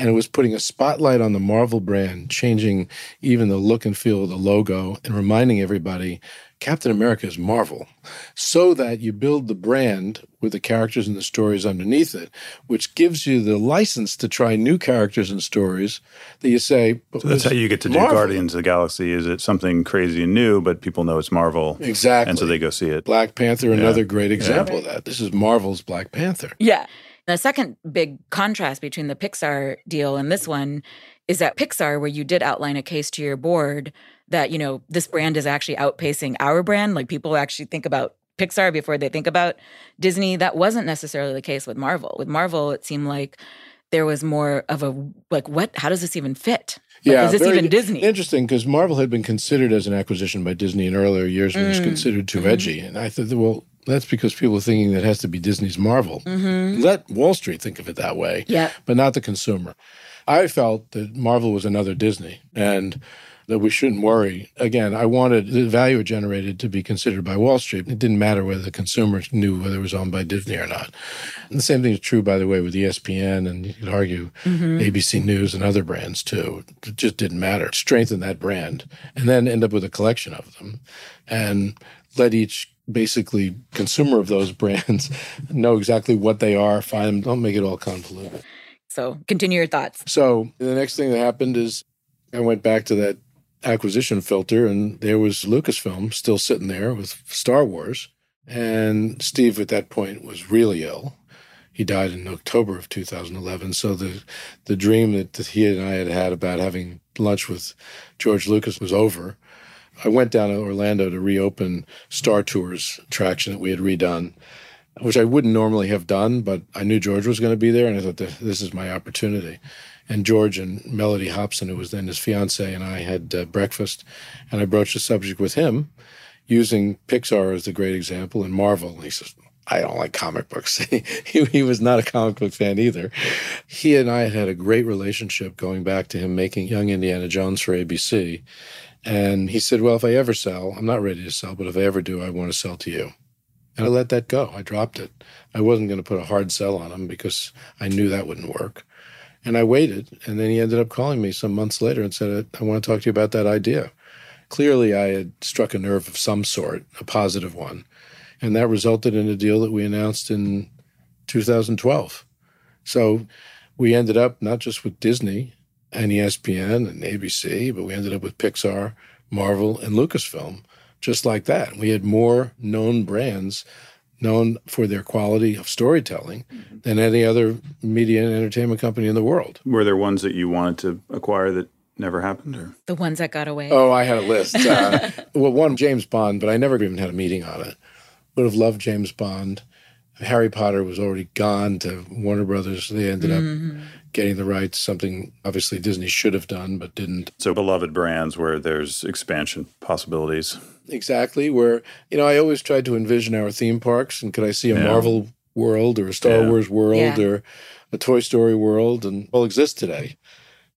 And it was putting a spotlight on the Marvel brand, changing even the look and feel of the logo and reminding everybody Captain America is Marvel, so that you build the brand with the characters and the stories underneath it, which gives you the license to try new characters and stories that you say. So that's how you get to do Marvel. Guardians of the Galaxy. Is it something crazy and new, but people know it's Marvel. Exactly. And so they go see it. Black Panther, yeah. another great example yeah. of that. This is Marvel's Black Panther. Yeah. The second big contrast between the Pixar deal and this one is that Pixar, where you did outline a case to your board that, you know, this brand is actually outpacing our brand. Like, people actually think about Pixar before they think about Disney. That wasn't necessarily the case with Marvel. With Marvel, it seemed like there was more of a, like, what? How does this even fit? Like, yeah, is this even Disney? Interesting, because Marvel had been considered as an acquisition by Disney in earlier years, and mm. it was considered too mm-hmm. edgy. And I thought, well, that's because people are thinking that it has to be Disney's Marvel. Mm-hmm. Let Wall Street think of it that way, yeah. but not the consumer. I felt that Marvel was another Disney, and that we shouldn't worry. Again, I wanted the value generated to be considered by Wall Street. It didn't matter whether the consumer knew whether it was owned by Disney or not. And the same thing is true, by the way, with E S P N and, you could argue, mm-hmm. A B C News and other brands too. It just didn't matter. Strengthen that brand and then end up with a collection of them and let each basically consumer of those brands know exactly what they are. Fine, don't make it all convoluted. So continue your thoughts. So the next thing that happened is I went back to that acquisition filter, and there was Lucasfilm still sitting there with Star Wars. And Steve, at that point, was really ill. He died in October of two thousand eleven. So the the dream that he and I had had about having lunch with George Lucas was over. I went down to Orlando to reopen Star Tours attraction that we had redone, which I wouldn't normally have done, but I knew George was going to be there, and I thought, this is my opportunity. And George and Melody Hobson, who was then his fiancée, and I had uh, breakfast, and I broached the subject with him, using Pixar as the great example and Marvel. He says, I don't like comic books. he, he was not a comic book fan either. He and I had had a great relationship going back to him making Young Indiana Jones for A B C. And he said, well, if I ever sell, I'm not ready to sell, but if I ever do, I want to sell to you. And I let that go. I dropped it. I wasn't going to put a hard sell on him because I knew that wouldn't work. And I waited, and then he ended up calling me some months later and said, I want to talk to you about that idea. Clearly, I had struck a nerve of some sort, a positive one, and that resulted in a deal that we announced in two thousand twelve. So we ended up not just with Disney and E S P N and A B C, but we ended up with Pixar, Marvel, and Lucasfilm, just like that. We had more known brands known for their quality of storytelling mm-hmm. than any other media and entertainment company in the world. Were there ones that you wanted to acquire that never happened? Or the ones that got away? Oh, I had a list. Uh, well, one, James Bond, but I never even had a meeting on it. Would have loved James Bond. Harry Potter was already gone to Warner Brothers. They ended mm-hmm. up getting the rights, something obviously Disney should have done but didn't. So beloved brands where there's expansion possibilities. Exactly, where, you know, I always tried to envision our theme parks, and could I see a yeah. Marvel world or a Star yeah. Wars world yeah. or a Toy Story world, and all exist today.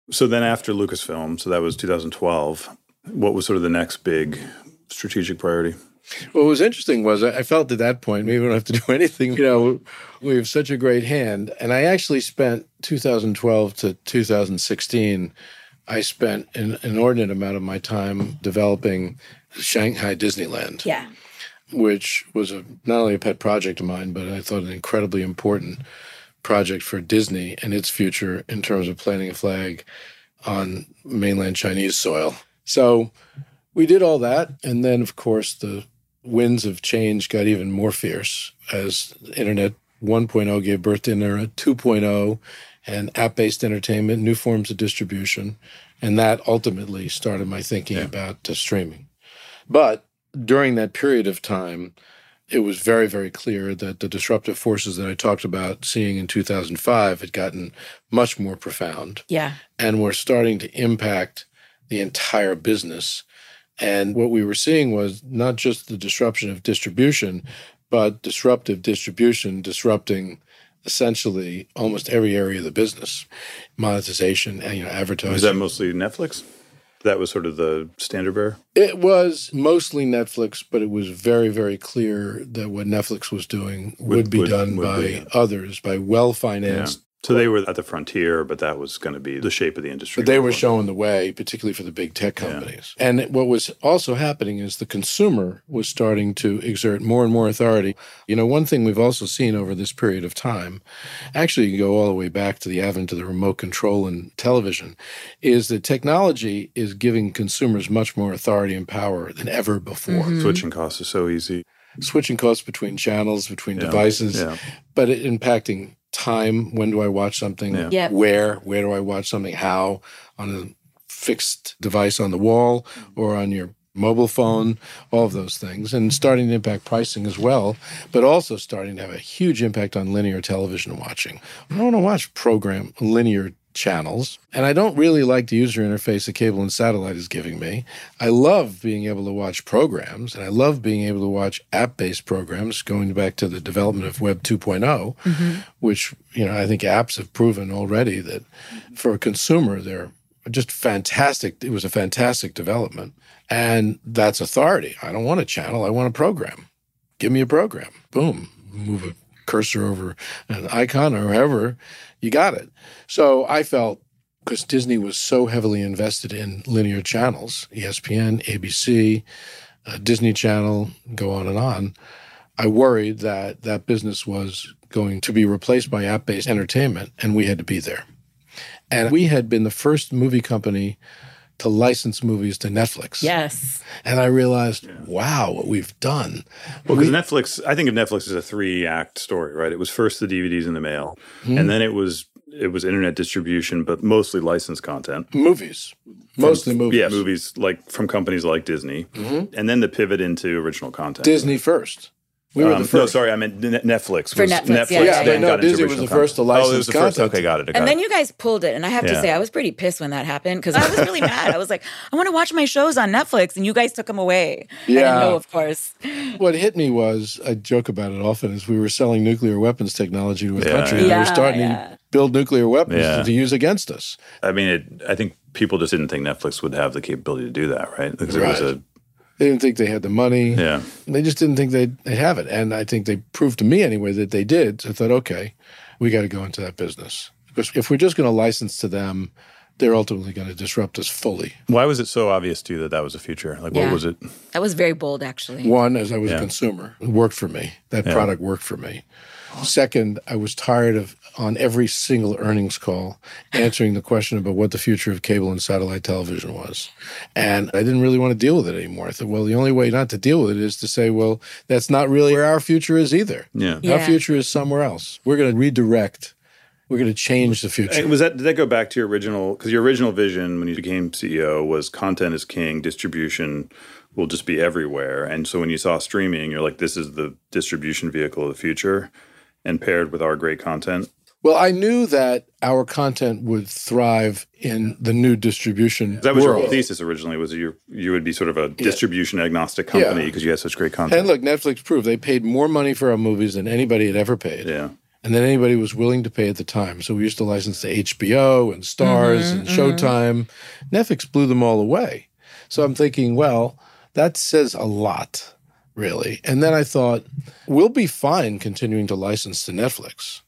So then after Lucasfilm, so that was two thousand twelve, what was sort of the next big strategic priority? What was interesting was I felt at that point, maybe we don't have to do anything, you know, we have such a great hand. And I actually spent two thousand twelve to two thousand sixteen, I spent an inordinate amount of my time developing Shanghai Disneyland, yeah, which was a, not only a pet project of mine, but I thought an incredibly important project for Disney and its future in terms of planting a flag on mainland Chinese soil. So we did all that. And then, of course, the winds of change got even more fierce as Internet one point oh gave birth to Internet two point oh and app-based entertainment, new forms of distribution. And that ultimately started my thinking yeah. about uh, streaming. But during that period of time, it was very, very clear that the disruptive forces that I talked about seeing in two thousand five had gotten much more profound. Yeah. And were starting to impact the entire business. And what we were seeing was not just the disruption of distribution, but disruptive distribution disrupting essentially almost every area of the business. Monetization and, you know, advertising. Is that mostly Netflix? That was sort of the standard bearer? It was mostly Netflix, but it was very, very clear that what Netflix was doing would, would be would, done would by be, yeah. others, by well-financed. Yeah. So they were at the frontier, but that was going to be the shape of the industry. But they were showing the way, particularly for the big tech companies. Yeah. And what was also happening is the consumer was starting to exert more and more authority. You know, one thing we've also seen over this period of time, actually you can go all the way back to the advent of the remote control and television, is that technology is giving consumers much more authority and power than ever before. Mm-hmm. Switching costs are so easy. Switching costs between channels, between yeah. devices, yeah. but it impacting time, when do I watch something, yeah. yep. where, where do I watch something, how, on a fixed device on the wall or on your mobile phone, all of those things, and starting to impact pricing as well, but also starting to have a huge impact on linear television watching. I don't want to watch program linear channels, and I don't really like the user interface that cable and satellite is giving me. I love being able to watch programs, and I love being able to watch app-based programs, going back to the development of Web two point oh, mm-hmm. which, you know, I think apps have proven already that for a consumer, they're just fantastic. It was a fantastic development, and that's authority. I don't want a channel. I want a program. Give me a program. Boom. Move it. Cursor over an icon or however, you got it. So I felt, because Disney was so heavily invested in linear channels, E S P N, A B C, uh, Disney Channel, go on and on, I worried that that business was going to be replaced by app-based entertainment, and we had to be there. And we had been the first movie company to license movies to Netflix. Yes. And I realized, yeah. wow, what we've done. Well, because we, Netflix, I think of Netflix as a three-act story, right? It was first the D V Ds in the mail, mm-hmm. and then it was it was internet distribution, but mostly licensed content. Movies. Mostly from, movies. Yeah, movies like from companies like Disney, mm-hmm. and then the pivot into original content. Disney first. We were um, the first. No, sorry, I meant Netflix. For Netflix, Netflix yeah. yeah then no, got Disney was the first to license content. Oh, it was the first. Okay, got it. Got and it. Then you guys pulled it. And I have yeah. to say, I was pretty pissed when that happened because I was really mad. I was like, I want to watch my shows on Netflix. And you guys took them away. Yeah. No, of course. What hit me was, I joke about it often, is we were selling nuclear weapons technology to a yeah. country. And yeah, they were starting yeah. to build nuclear weapons yeah. to use against us. I mean, it, I think people just didn't think Netflix would have the capability to do that, right? Because right. it was a... They didn't think they had the money. Yeah. They just didn't think they'd, they'd have it. And I think they proved to me anyway that they did. So I thought, okay, we got to go into that business. Because if we're just going to license to them, they're ultimately going to disrupt us fully. Why was it so obvious to you that that was the future? Like, yeah. what was it? That was very bold, actually. One, as I was yeah. a consumer, it worked for me. That yeah. product worked for me. Second, I was tired of, on every single earnings call, answering the question about what the future of cable and satellite television was. And I didn't really want to deal with it anymore. I thought, well, the only way not to deal with it is to say, well, that's not really where our future is either. Yeah. yeah. Our future is somewhere else. We're going to redirect. We're going to change the future. And was that, did that go back to your original, because your original vision when you became C E O was content is king, distribution will just be everywhere. And so when you saw streaming, you're like, this is the distribution vehicle of the future. And paired with our great content? Well, I knew that our content would thrive in the new distribution world. That was world. Your whole thesis originally, was you you would be sort of a yeah. distribution agnostic company because yeah. you had such great content. And look, Netflix proved they paid more money for our movies than anybody had ever paid. Yeah. And than anybody was willing to pay at the time. So we used to license to H B O and Stars mm-hmm, and Showtime. Mm-hmm. Netflix blew them all away. So I'm thinking, well, that says a lot. Really. And then I thought, we'll be fine continuing to license to Netflix.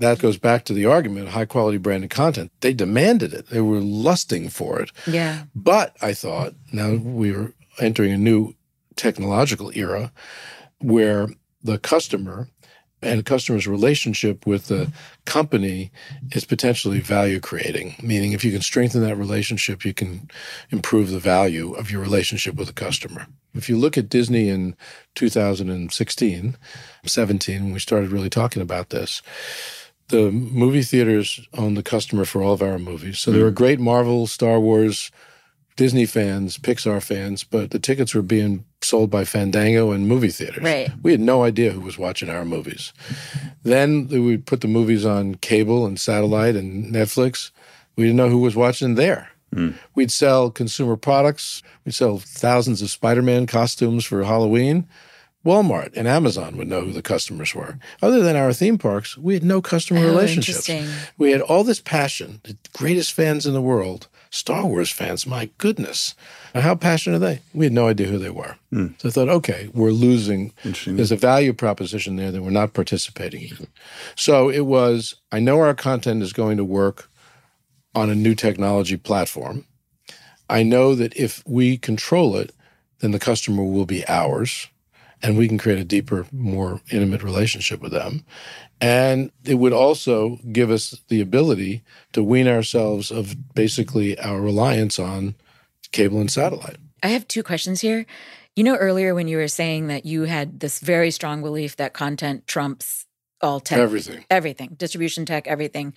That goes back to the argument, high-quality branded content. They demanded it. They were lusting for it. Yeah. But I thought, now we were entering a new technological era where the customer and the customer's relationship with the company is potentially value-creating, meaning if you can strengthen that relationship, you can improve the value of your relationship with the customer. If you look at Disney in two thousand sixteen, seventeen, when we started really talking about this, the movie theaters owned the customer for all of our movies. So there were great Marvel, Star Wars, Disney fans, Pixar fans, but the tickets were being sold by Fandango and movie theaters. Right. We had no idea who was watching our movies. Then we put the movies on cable and satellite and Netflix. We didn't know who was watching there. Mm. We'd sell consumer products. We'd sell thousands of Spider-Man costumes for Halloween. Walmart and Amazon would know who the customers were. Other than our theme parks, we had no customer oh, relationships. We had all this passion, the greatest fans in the world, Star Wars fans, my goodness. How passionate are they? We had no idea who they were. Mm. So I thought, okay, we're losing. There's a value proposition there that we're not participating in. So it was, I know our content is going to work on a new technology platform. I know that if we control it, then the customer will be ours, and we can create a deeper, more intimate relationship with them. And it would also give us the ability to wean ourselves of basically our reliance on cable and satellite. I have two questions here. You know, earlier when you were saying that you had this very strong belief that content trumps all tech. Everything. Everything. Distribution tech, everything.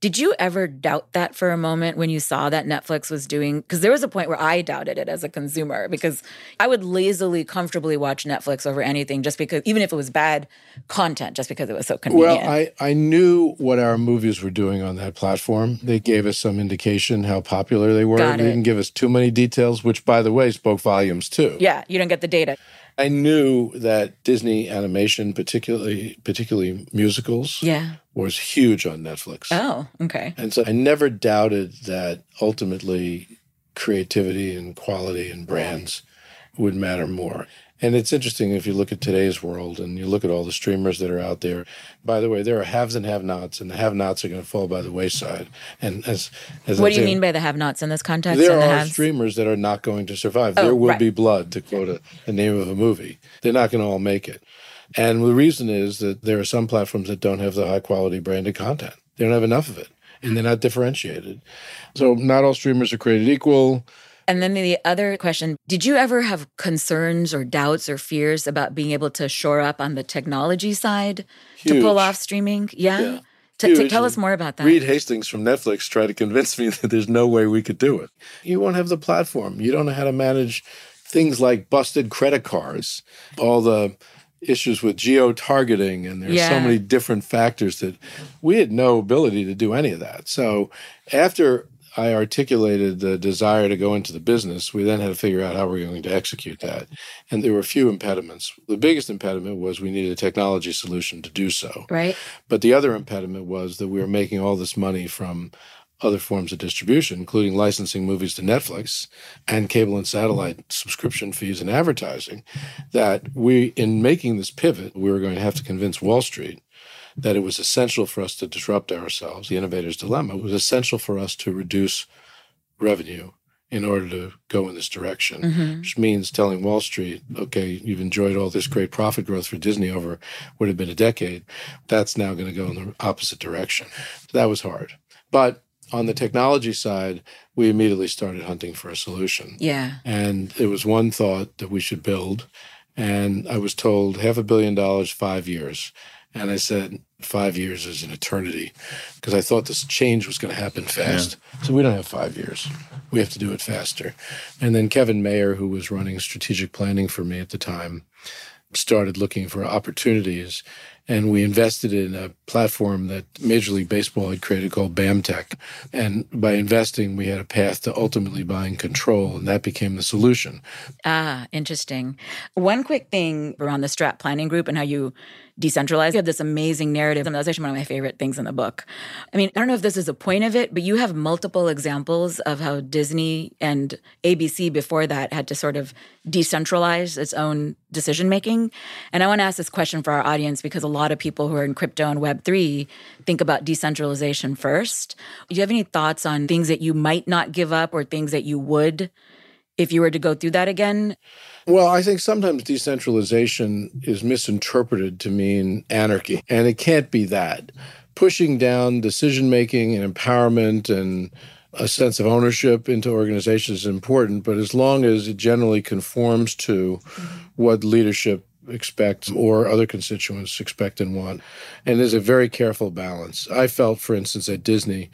Did you ever doubt that for a moment when you saw that Netflix was doing? Because there was a point where I doubted it as a consumer, because I would lazily, comfortably watch Netflix over anything just because, even if it was bad content, just because it was so convenient. Well, I, I knew what our movies were doing on that platform. They gave us some indication how popular they were. They didn't give us too many details, which, by the way, spoke volumes too. Yeah, you don't get the data. I knew that Disney animation, particularly particularly musicals, yeah. was huge on Netflix. Oh, okay. And so I never doubted that ultimately creativity and quality and brands would matter more. And it's interesting if you look at today's world and you look at all the streamers that are out there. By the way, there are haves and have-nots, and the have-nots are going to fall by the wayside. And as, as What I'm do you saying, mean by the have-nots in this context? There the are haves? Streamers that are not going to survive. Oh, there will right. be blood, to quote a, a name of a movie. They're not going to all make it. And the reason is that there are some platforms that don't have the high-quality branded content. They don't have enough of it, and they're not differentiated. So not all streamers are created equal. And then the other question, did you ever have concerns or doubts or fears about being able to shore up on the technology side Huge. to pull off streaming? Yeah. yeah. T- t- tell us more about that. Reed Hastings from Netflix tried to convince me that there's no way we could do it. You won't have the platform. You don't know how to manage things like busted credit cards, all the issues with geo-targeting, and there's yeah. so many different factors that we had no ability to do any of that. So after I articulated the desire to go into the business, we then had to figure out how we're going to execute that. And there were a few impediments. The biggest impediment was we needed a technology solution to do so. Right. But the other impediment was that we were making all this money from other forms of distribution, including licensing movies to Netflix and cable and satellite subscription fees and advertising, that we, in making this pivot, we were going to have to convince Wall Street that it was essential for us to disrupt ourselves. The innovator's dilemma was essential for us to reduce revenue in order to go in this direction, mm-hmm. which means telling Wall Street, okay, you've enjoyed all this great profit growth for Disney over what had been a decade. That's now going to go in the opposite direction. So that was hard. But on the technology side, we immediately started hunting for a solution. Yeah. And it was one thought that we should build. And I was told half a billion dollars, five years. And I said, five years is an eternity, because I thought this change was going to happen fast. Yeah. So we don't have five years. We have to do it faster. And then Kevin Mayer, who was running strategic planning for me at the time, started looking for opportunities. And we invested in a platform that Major League Baseball had created called BAMTech. And by investing, we had a path to ultimately buying control, and that became the solution. Ah, interesting. One quick thing around the strat planning group and how you decentralize. You have this amazing narrative, and that's actually one of my favorite things in the book. I mean, I don't know if this is a point of it, but you have multiple examples of how Disney and A B C before that had to sort of decentralize its own decision-making. And I want to ask this question for our audience, because a A lot of people who are in crypto and Web three think about decentralization first. Do you have any thoughts on things that you might not give up or things that you would if you were to go through that again? Well, I think sometimes decentralization is misinterpreted to mean anarchy, and it can't be that. Pushing down decision-making and empowerment and a sense of ownership into organizations is important, but as long as it generally conforms to what leadership expect or other constituents expect and want. And there's a very careful balance. I felt, for instance, at Disney,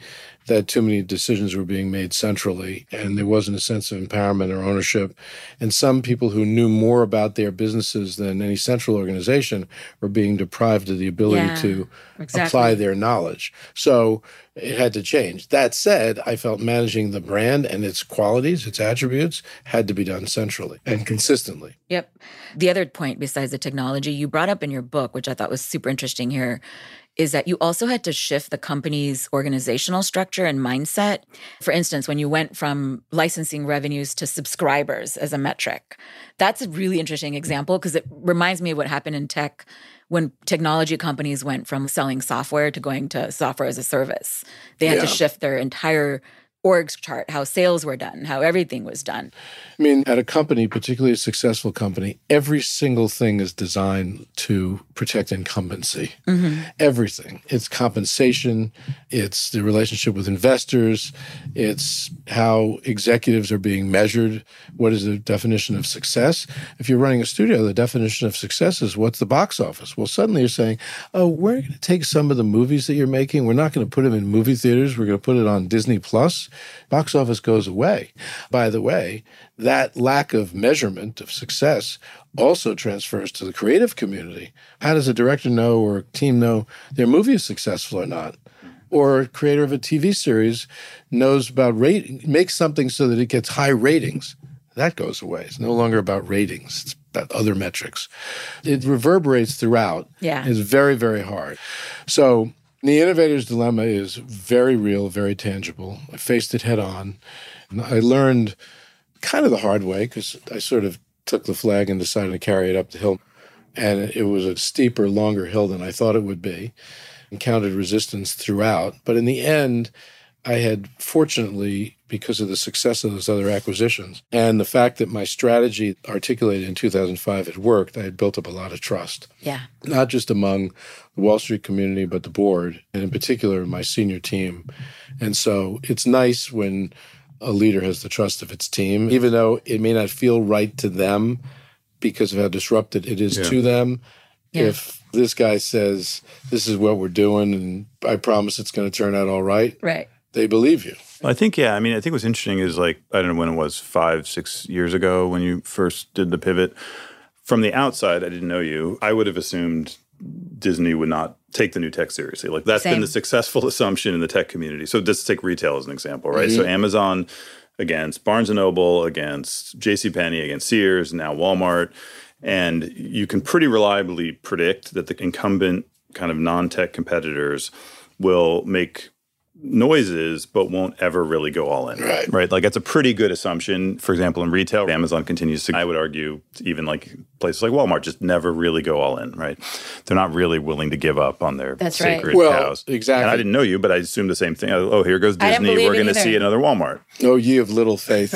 that too many decisions were being made centrally, and there wasn't a sense of empowerment or ownership. And some people who knew more about their businesses than any central organization were being deprived of the ability yeah, to exactly. apply their knowledge. So it had to change. That said, I felt managing the brand and its qualities, its attributes, had to be done centrally and consistently. Yep. The other point besides the technology you brought up in your book, which I thought was super interesting here, is that you also had to shift the company's organizational structure and mindset. For instance, when you went from licensing revenues to subscribers as a metric, that's a really interesting example because it reminds me of what happened in tech when technology companies went from selling software to going to software as a service. They had yeah. to shift their entire org chart, how sales were done, how everything was done. I mean, at a company, particularly a successful company, every single thing is designed to protect incumbency. Mm-hmm. Everything. It's compensation. It's the relationship with investors. It's how executives are being measured. What is the definition of success? If you're running a studio, the definition of success is what's the box office? Well, suddenly you're saying, oh, we're going to take some of the movies that you're making. We're not going to put them in movie theaters. We're going to put it on Disney Plus. Box office goes away. By the way, that lack of measurement of success also transfers to the creative community. How does a director know or a team know their movie is successful or not? Or a creator of a T V series knows about rating, makes something so that it gets high ratings. That goes away. It's no longer about ratings. It's about other metrics. It reverberates throughout. Yeah. It's very, very hard. So the innovator's dilemma is very real, very tangible. I faced it head on. And I learned kind of the hard way because I sort of took the flag and decided to carry it up the hill. And it was a steeper, longer hill than I thought it would be. Encountered resistance throughout. But in the end, I had fortunately, because of the success of those other acquisitions and the fact that my strategy articulated in two thousand five had worked, I had built up a lot of trust. Yeah. Not just among the Wall Street community, but the board, and in particular, my senior team. And so it's nice when a leader has the trust of its team, even though it may not feel right to them because of how disrupted it is yeah. to them. Yeah. If this guy says, this is what we're doing, and I promise it's going to turn out all right. Right. They believe you. I think, yeah. I mean, I think what's interesting is like, I don't know when it was, five, six years ago when you first did the pivot. From the outside, I didn't know you. I would have assumed Disney would not take the new tech seriously. Like that's Same. been the successful assumption in the tech community. So let's take retail as an example, right? Mm-hmm. So Amazon against Barnes and Noble, against JCPenney, against Sears, now Walmart. And you can pretty reliably predict that the incumbent kind of non-tech competitors will make noises, but won't ever really go all in, right? right? Like that's a pretty good assumption. For example, in retail, Amazon continues to, I would argue, even like places like Walmart just never really go all in, right? They're not really willing to give up on their that's sacred right. well, cows. Exactly. And I didn't know you, but I assumed the same thing. Oh, here goes Disney. We're going to see another Walmart. Oh, ye of little faith.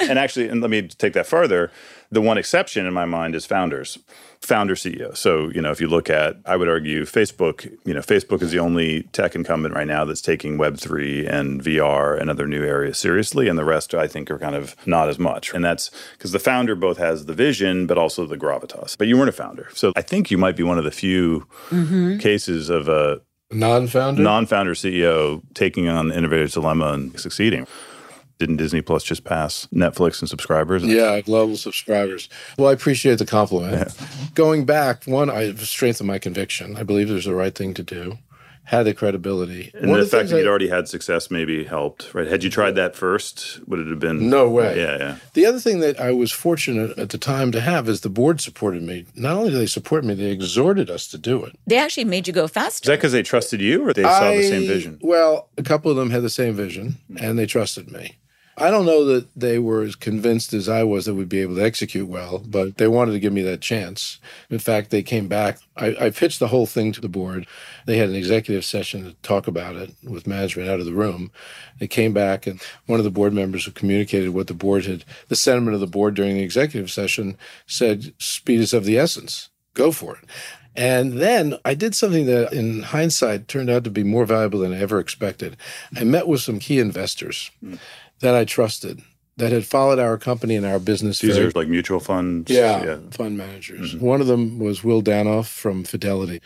And actually, and let me take that further. The one exception in my mind is founders, founder C E O. So, you know, if you look at, I would argue Facebook, you know, Facebook is the only tech incumbent right now that's taking Web three and V R and other new areas seriously. And the rest, I think, are kind of not as much. And that's because the founder both has the vision, but also the gravitas. But you weren't a founder. So I think you might be one of the few mm-hmm. cases of a non-founder non-founder C E O taking on the innovator's dilemma and succeeding. Didn't Disney Plus just pass Netflix and subscribers? Yeah, global subscribers. Well, I appreciate the compliment. Yeah. Going back, one, I have the strength of my conviction. I believe there's the right thing to do. Had the credibility. And the fact that you'd already had success maybe helped, right? Had you tried that first, would it have been? No way. Yeah, yeah. The other thing that I was fortunate at the time to have is the board supported me. Not only did they support me, they exhorted us to do it. They actually made you go faster. Is that because they trusted you or they I, saw the same vision? Well, a couple of them had the same vision and they trusted me. I don't know that they were as convinced as I was that we'd be able to execute well, but they wanted to give me that chance. In fact, they came back. I, I pitched the whole thing to the board. They had an executive session to talk about it with management out of the room. They came back, and one of the board members who communicated what the board had, the sentiment of the board during the executive session said, speed is of the essence. Go for it. And then I did something that, in hindsight, turned out to be more valuable than I ever expected. I met with some key investors. Mm. That I trusted, that had followed our company and our business. These are like mutual funds? Yeah, yeah. fund managers. Mm-hmm. One of them was Will Danoff from Fidelity.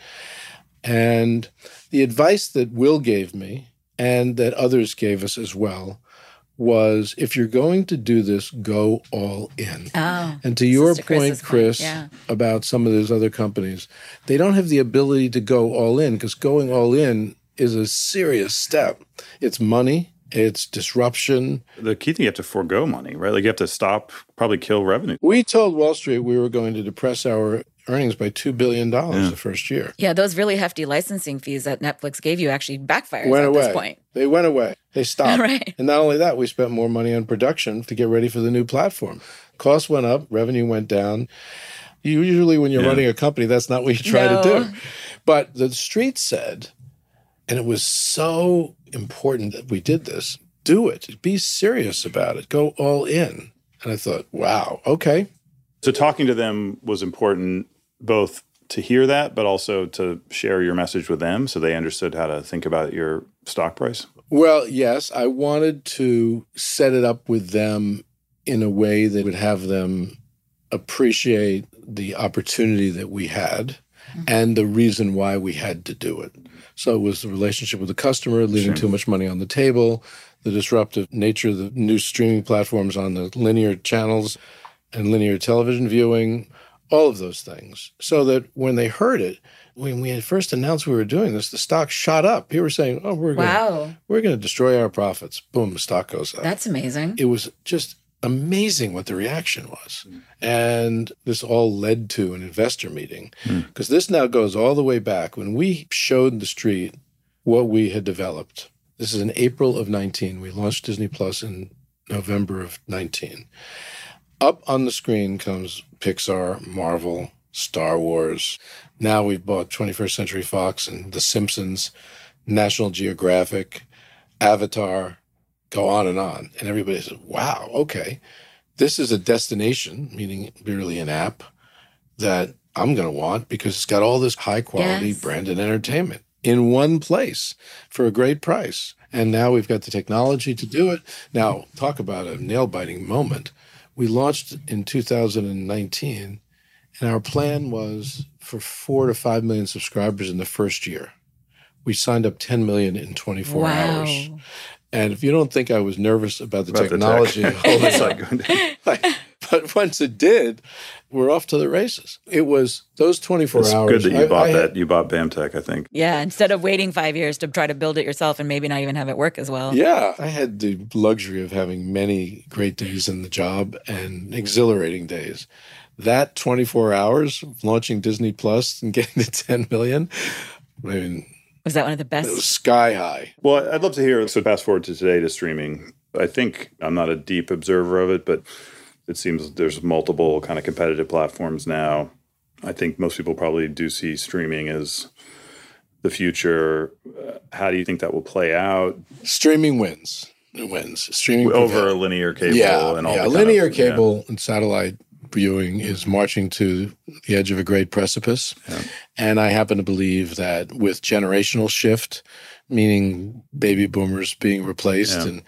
And the advice that Will gave me and that others gave us as well, was if you're going to do this, go all in. Oh, and to your point, Chris, yeah. about some of those other companies, they don't have the ability to go all in, because going all in is a serious step. It's money. It's disruption. The key thing, you have to forego money, right? Like you have to stop, probably kill revenue. We told Wall Street we were going to depress our earnings by two billion dollars yeah. the first year. Yeah, those really hefty licensing fees that Netflix gave you actually backfired at away. this point. They went away. They stopped. Right. And not only that, we spent more money on production to get ready for the new platform. Costs went up. Revenue went down. Usually when you're yeah. running a company, that's not what you try no. to do. But the street said, and it was so important that we did this, do it. Be serious about it. Go all in. And I thought, wow, okay. So talking to them was important, both to hear that, but also to share your message with them so they understood how to think about your stock price? Well, yes. I wanted to set it up with them in a way that would have them appreciate the opportunity that we had mm-hmm. and the reason why we had to do it. So it was the relationship with the customer, leaving sure. too much money on the table, the disruptive nature of the new streaming platforms on the linear channels and linear television viewing, all of those things. So that when they heard it, when we had first announced we were doing this, the stock shot up. People were saying, oh, we're going wow. we're going to destroy our profits. Boom, the stock goes up. That's amazing. It was just amazing what the reaction was. Mm. And this all led to an investor meeting, because mm. this now goes all the way back when we showed the street what we had developed. This is in April of nineteen. We launched Disney Plus in November of nineteen. Up on the screen comes Pixar, Marvel, Star Wars. Now we've bought twenty-first Century Fox and The Simpsons, National Geographic, Avatar, go on and on. And everybody says, wow, okay, this is a destination, meaning merely an app, that I'm going to want because it's got all this high-quality yes. branded entertainment in one place for a great price. And now we've got the technology to do it. Now, talk about a nail-biting moment. We launched in two thousand nineteen, and our plan was for four to five million subscribers in the first year. We signed up ten million in twenty-four wow. hours. And if you don't think I was nervous about the about technology, the tech. like, but once it did, we're off to the races. It was those twenty-four it's hours. It's good that you I, bought I, that. You bought BAMTech, I think. Yeah, instead of waiting five years to try to build it yourself and maybe not even have it work as well. Yeah, I had the luxury of having many great days in the job and exhilarating days. That twenty-four hours of launching Disney Plus and getting to ten million, I mean, was that one of the best? It was sky high. Well, I'd love to hear, so fast forward to today to streaming. I think I'm not a deep observer of it, but it seems there's multiple kind of competitive platforms now. I think most people probably do see streaming as the future. How do you think that will play out? Streaming wins. It wins. Streaming over linear cable yeah, and all yeah, that. Yeah, linear kind of, cable yeah. and satellite viewing is marching to the edge of a great precipice. Yeah. And I happen to believe that with generational shift, meaning baby boomers being replaced, yeah. and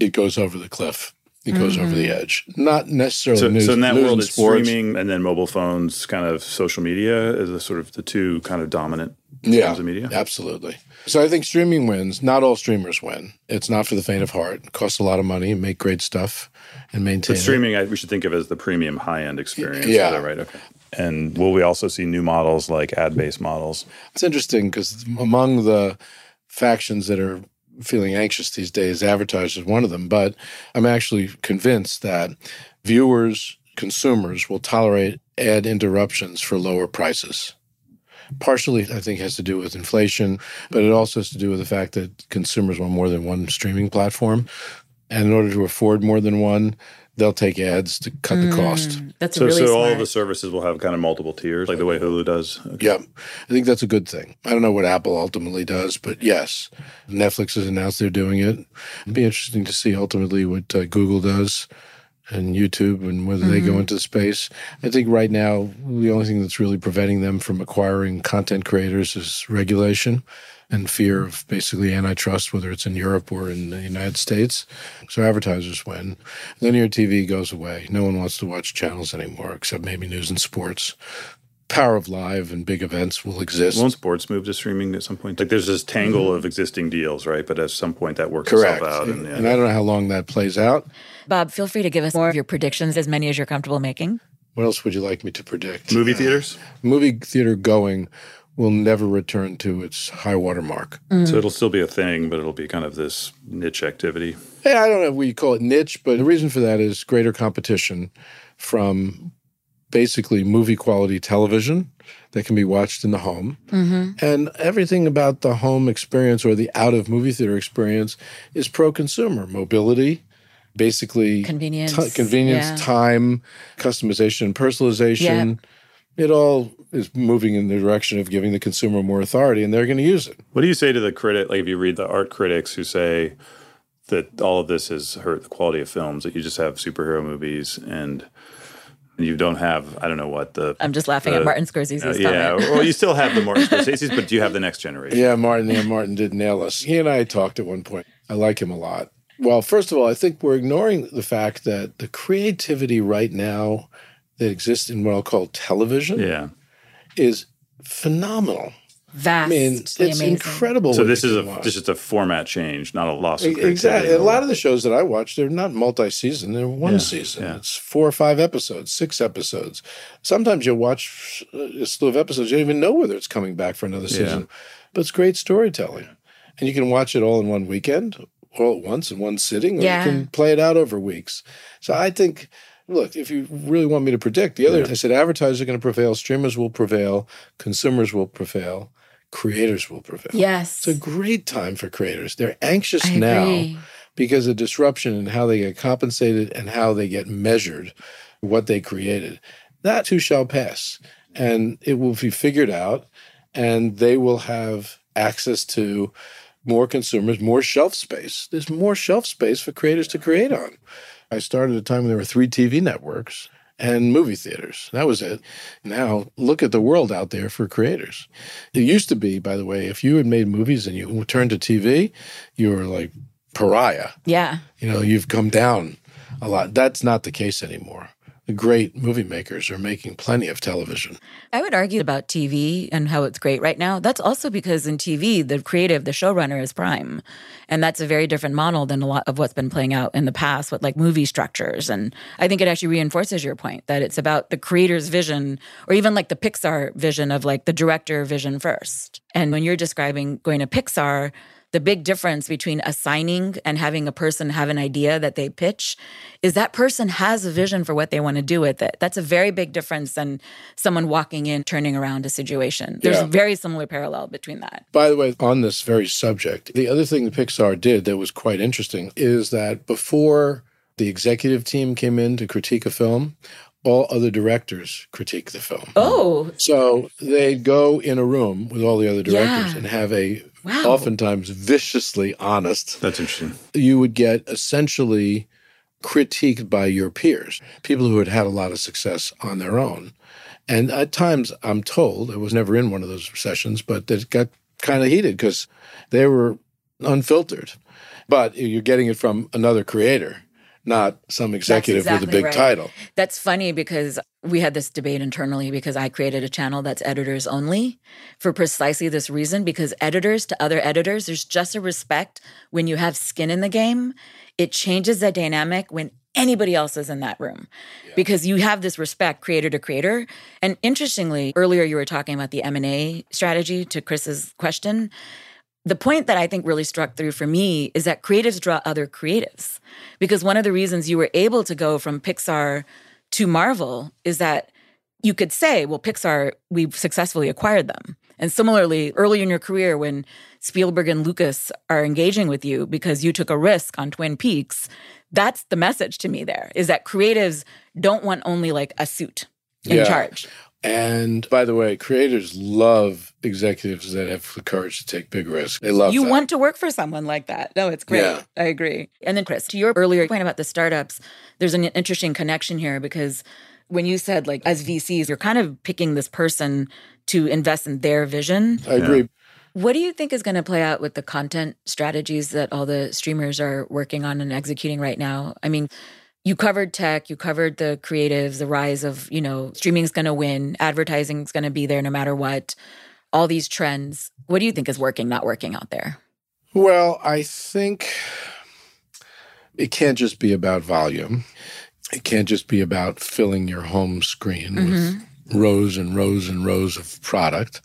it goes over the cliff. It mm-hmm. goes over the edge. Not necessarily so, news. So in that world, it's sports. Streaming and then mobile phones, kind of social media is a sort of the two kind of dominant yeah, forms of media. Absolutely. So I think streaming wins. Not all streamers win. It's not for the faint of heart. It costs a lot of money, make great stuff, and maintain but streaming, I, we should think of as the premium high-end experience. Yeah. Is that right? Okay. And will we also see new models like ad-based models? It's interesting because among the factions that are feeling anxious these days, advertisers is one of them. But I'm actually convinced that viewers, consumers will tolerate ad interruptions for lower prices. Partially, I think, has to do with inflation, but it also has to do with the fact that consumers want more than one streaming platform. And in order to afford more than one, they'll take ads to cut mm, the cost. That's so, really so smart. So all of the services will have kind of multiple tiers, like the way Hulu does. Okay. Yeah. I think that's a good thing. I don't know what Apple ultimately does, but yes, Netflix has announced they're doing it. It'd be interesting to see ultimately what uh, Google does and YouTube and whether mm-hmm. they go into the space. I think right now, the only thing that's really preventing them from acquiring content creators is regulation and fear of basically antitrust, whether it's in Europe or in the United States. So advertisers win. Linear T V goes away. No one wants to watch channels anymore, except maybe news and sports. power of live and big events will exist. Won't sports move to streaming at some point? Like there's this tangle mm-hmm. of existing deals, right? But at some point that works Correct. itself out. And, and, and I don't know how long that plays out. Bob, feel free to give us more of your predictions, as many as you're comfortable making. What else would you like me to predict? Movie theaters? Uh, movie theater going will never return to its high water mark. Mm. So it'll still be a thing, but it'll be kind of this niche activity. Yeah, I don't know if we call it niche, but the reason for that is greater competition from basically movie-quality television that can be watched in the home. Mm-hmm. And everything about the home experience or the out-of-movie theater experience is pro-consumer. Mobility, basically convenience, t- convenience yeah. time, customization, personalization. Yep. It all is moving in the direction of giving the consumer more authority, and they're going to use it. What do you say to the critic, like if you read the art critics who say that all of this has hurt the quality of films, that you just have superhero movies and you don't have, I don't know what, the... I'm just laughing the, at Martin Scorsese's uh, yeah, comment. Well, you still have the Martin Scorsese's, but do you have the next generation? Yeah, Martin yeah, Martin did nail us. He and I talked at one point. I like him a lot. Well, first of all, I think we're ignoring the fact that the creativity right now that exists in what I'll call television yeah. is phenomenal. Vast. I mean, it's amazing. Incredible. So this is a watch. This is a format change, not a loss of creativity. Exactly. A lot of the shows that I watch, they're not multi-season. They're one yeah. season. Yeah. It's four or five episodes, six episodes. Sometimes you watch a slew of episodes. You don't even know whether it's coming back for another season. Yeah. But it's great storytelling. And you can watch it all in one weekend, all at once in one sitting. Or yeah. you can play it out over weeks. So I think... Look, if you really want me to predict, the other, yeah. I said advertisers are going to prevail, streamers will prevail, consumers will prevail, creators will prevail. Yes. It's a great time for creators. They're anxious I now agree. because of disruption and how they get compensated and how they get measured, what they created. That too shall pass, and it will be figured out, and they will have access to more consumers, more shelf space. There's more shelf space for creators to create on. I started at a time when there were three T V networks and movie theaters. That was it. Now, look at the world out there for creators. It used to be, by the way, if you had made movies and you turned to T V, you were like pariah. Yeah. You know, you've come down a lot. That's not the case anymore. The great movie makers are making plenty of television. I would argue about T V and how it's great right now. That's also because in T V, the creative, the showrunner is prime. And that's a very different model than a lot of what's been playing out in the past with like movie structures. And I think it actually reinforces your point that it's about the creator's vision or even like the Pixar vision of like the director vision first. And when you're describing going to Pixar, the big difference between assigning and having a person have an idea that they pitch is that person has a vision for what they want to do with it. That's a very big difference than someone walking in, turning around a situation. There's yeah. a very similar parallel between that. By the way, on this very subject, the other thing that Pixar did that was quite interesting is that before the executive team came in to critique a film, all other directors critique the film. Oh. So they'd go in a room with all the other directors yeah. and have a... Wow. Oftentimes viciously honest. That's interesting. You would get essentially critiqued by your peers, people who had had a lot of success on their own. And at times, I'm told, I was never in one of those sessions, but it got kind of heated because they were unfiltered. But you're getting it from another creator, not some executive exactly with a big right. title. That's funny because we had this debate internally because I created a channel that's editors only for precisely this reason, because editors to other editors, there's just a respect when you have skin in the game. It changes the dynamic when anybody else is in that room yeah. because you have this respect creator to creator. And interestingly, earlier you were talking about the M and A strategy to Chris's question. The point that I think really struck through for me is that creatives draw other creatives, because one of the reasons you were able to go from Pixar to Marvel is that you could say, well, Pixar, we've successfully acquired them. And similarly, early in your career when Spielberg and Lucas are engaging with you because you took a risk on Twin Peaks, that's the message to me there, is that creatives don't want only like a suit in yeah. charge. And by the way, creators love executives that have the courage to take big risks. They love You that. want to work for someone like that. No, it's great. Yeah. I agree. And then, Chris, to your earlier point about the startups, there's an interesting connection here because when you said, like, as V Cs, you're kind of picking this person to invest in their vision. I agree. Yeah. What do you think is going to play out with the content strategies that all the streamers are working on and executing right now? I mean, you covered tech, you covered the creatives, the rise of, you know, streaming is going to win, advertising is going to be there no matter what, all these trends. What do you think is working, not working out there? Well, I think it can't just be about volume. It can't just be about filling your home screen mm-hmm. with rows and rows and rows of product.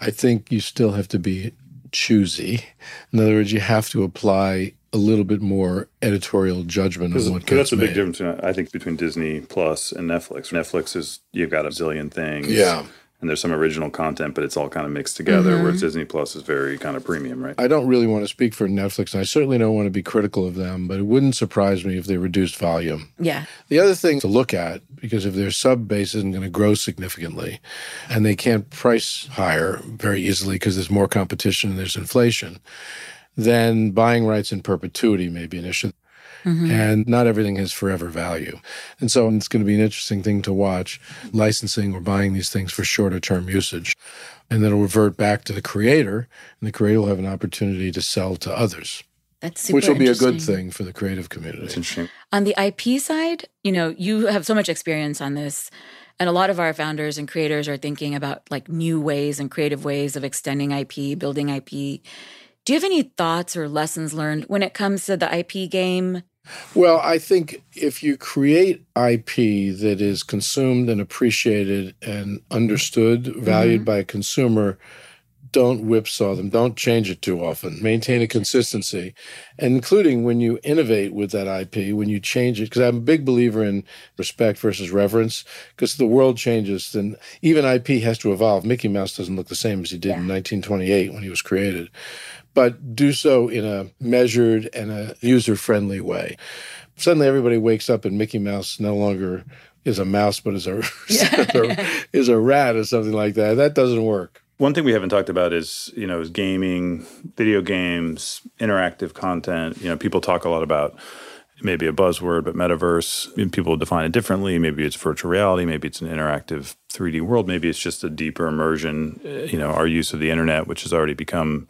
I think you still have to be choosy. In other words, you have to apply a little bit more editorial judgment of what gets made. That's a big difference, I think, between Disney Plus and Netflix. Netflix is, you've got a zillion things. Yeah. And there's some original content, but it's all kind of mixed together, mm-hmm. whereas Disney Plus is very kind of premium, right? I don't really want to speak for Netflix, and I certainly don't want to be critical of them, but it wouldn't surprise me if they reduced volume. Yeah. The other thing to look at, because if their sub-base isn't going to grow significantly, and they can't price higher very easily because there's more competition and there's inflation, then buying rights in perpetuity may be an issue. Mm-hmm. And not everything has forever value. And so it's going to be an interesting thing to watch, licensing or buying these things for shorter-term usage. And then it'll revert back to the creator, and the creator will have an opportunity to sell to others. That's super interesting. Which will be a good thing for the creative community. That's interesting. On the I P side, you know, you have so much experience on this, and a lot of our founders and creators are thinking about, like, new ways and creative ways of extending I P, building I P. Do you have any thoughts or lessons learned when it comes to the I P game? Well, I think if you create I P that is consumed and appreciated and understood, valued mm-hmm. by a consumer, don't whipsaw them. Don't change it too often. Maintain a consistency, and including when you innovate with that I P, when you change it, because I'm a big believer in respect versus reverence, because the world changes, and even I P has to evolve. Mickey Mouse doesn't look the same as he did yeah. in nineteen twenty-eight when he was created. But do so in a measured and a user-friendly way. Suddenly everybody wakes up and Mickey Mouse no longer is a mouse, but is a, yeah, is, a yeah. is a rat or something like that. That doesn't work. One thing we haven't talked about is, you know, is gaming, video games, interactive content. You know, people talk a lot about maybe a buzzword, but metaverse, and people define it differently. Maybe it's virtual reality. Maybe it's an interactive three D world. Maybe it's just a deeper immersion. You know, our use of the internet, which has already become,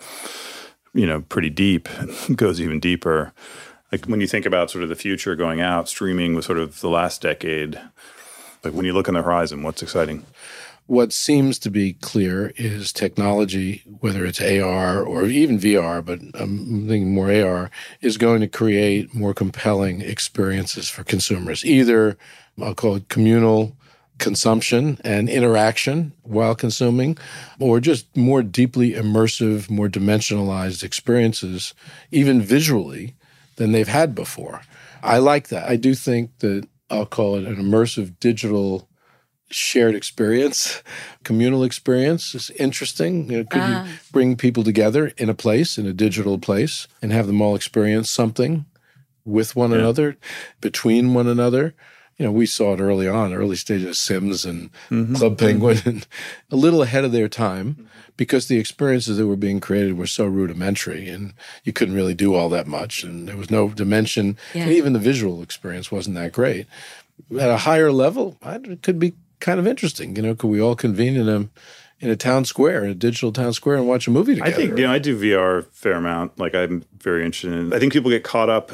you know, pretty deep, goes even deeper. Like when you think about sort of the future going out, streaming was sort of the last decade. Like when you look on the horizon, what's exciting? What seems to be clear is technology, whether it's A R or even V R, but I'm thinking more A R, is going to create more compelling experiences for consumers. Either, I'll call it communal consumption and interaction while consuming, or just more deeply immersive, more dimensionalized experiences, even visually, than they've had before. I like that. I do think that, I'll call it an immersive digital shared experience, communal experience is interesting. You know, could uh. you bring people together in a place, in a digital place, and have them all experience something with one yeah. another, between one another? You know, we saw it early on, early stages of Sims and mm-hmm. Club Penguin, and a little ahead of their time because the experiences that were being created were so rudimentary and you couldn't really do all that much and there was no dimension. Yeah. And even the visual experience wasn't that great. At a higher level, it could be kind of interesting. You know, could we all convene in a in a town square, in a digital town square, and watch a movie together? I think, you know, I do V R a fair amount. Like, I'm very interested in it. I think people get caught up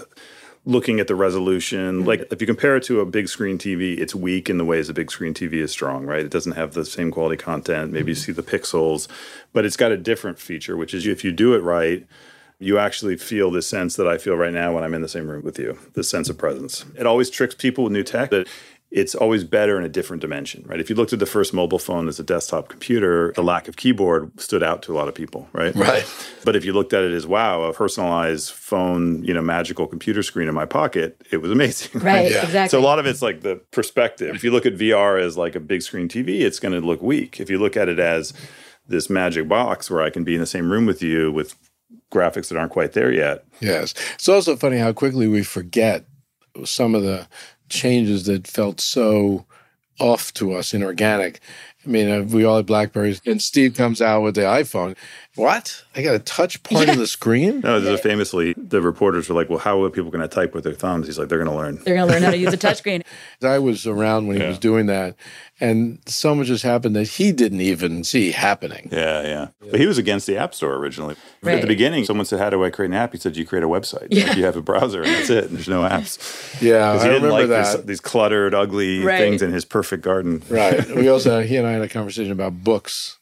looking at the resolution. Like, if you compare it to a big screen T V, it's weak in the ways a big screen T V is strong, right? It doesn't have the same quality content. Maybe mm-hmm. you see the pixels, but it's got a different feature, which is if you do it right, you actually feel the sense that I feel right now when I'm in the same room with you, the sense of presence. It always tricks people with new tech that it's always better in a different dimension, right? If you looked at the first mobile phone as a desktop computer, the lack of keyboard stood out to a lot of people, right? Right. But if you looked at it as, wow, a personalized phone, you know, magical computer screen in my pocket, it was amazing. Right, right? Yeah. Exactly. So a lot of it's like the perspective. If you look at V R as like a big screen T V, it's going to look weak. If you look at it as this magic box where I can be in the same room with you with graphics that aren't quite there yet. Yes. It's also funny how quickly we forget some of the changes that felt so off to us, inorganic. I mean, we all had Blackberries, and Steve comes out with the iPhone. What? I got a touch part yeah. of the screen? No, there's famously, the reporters were like, well, how are people going to type with their thumbs? He's like, they're going to learn. They're going to learn how to use a touchscreen. I was around when yeah. he was doing that, and so much has happened that he didn't even see happening. Yeah, yeah. But he was against the App Store originally. Right. At the beginning, someone said, how do I create an app? He said, you create a website. Yeah. Like, you have a browser, and that's it. And there's no apps. Yeah, I remember like that. Because he didn't like these cluttered, ugly right. things in his perfect garden. Right. We also, he and I had a conversation about books.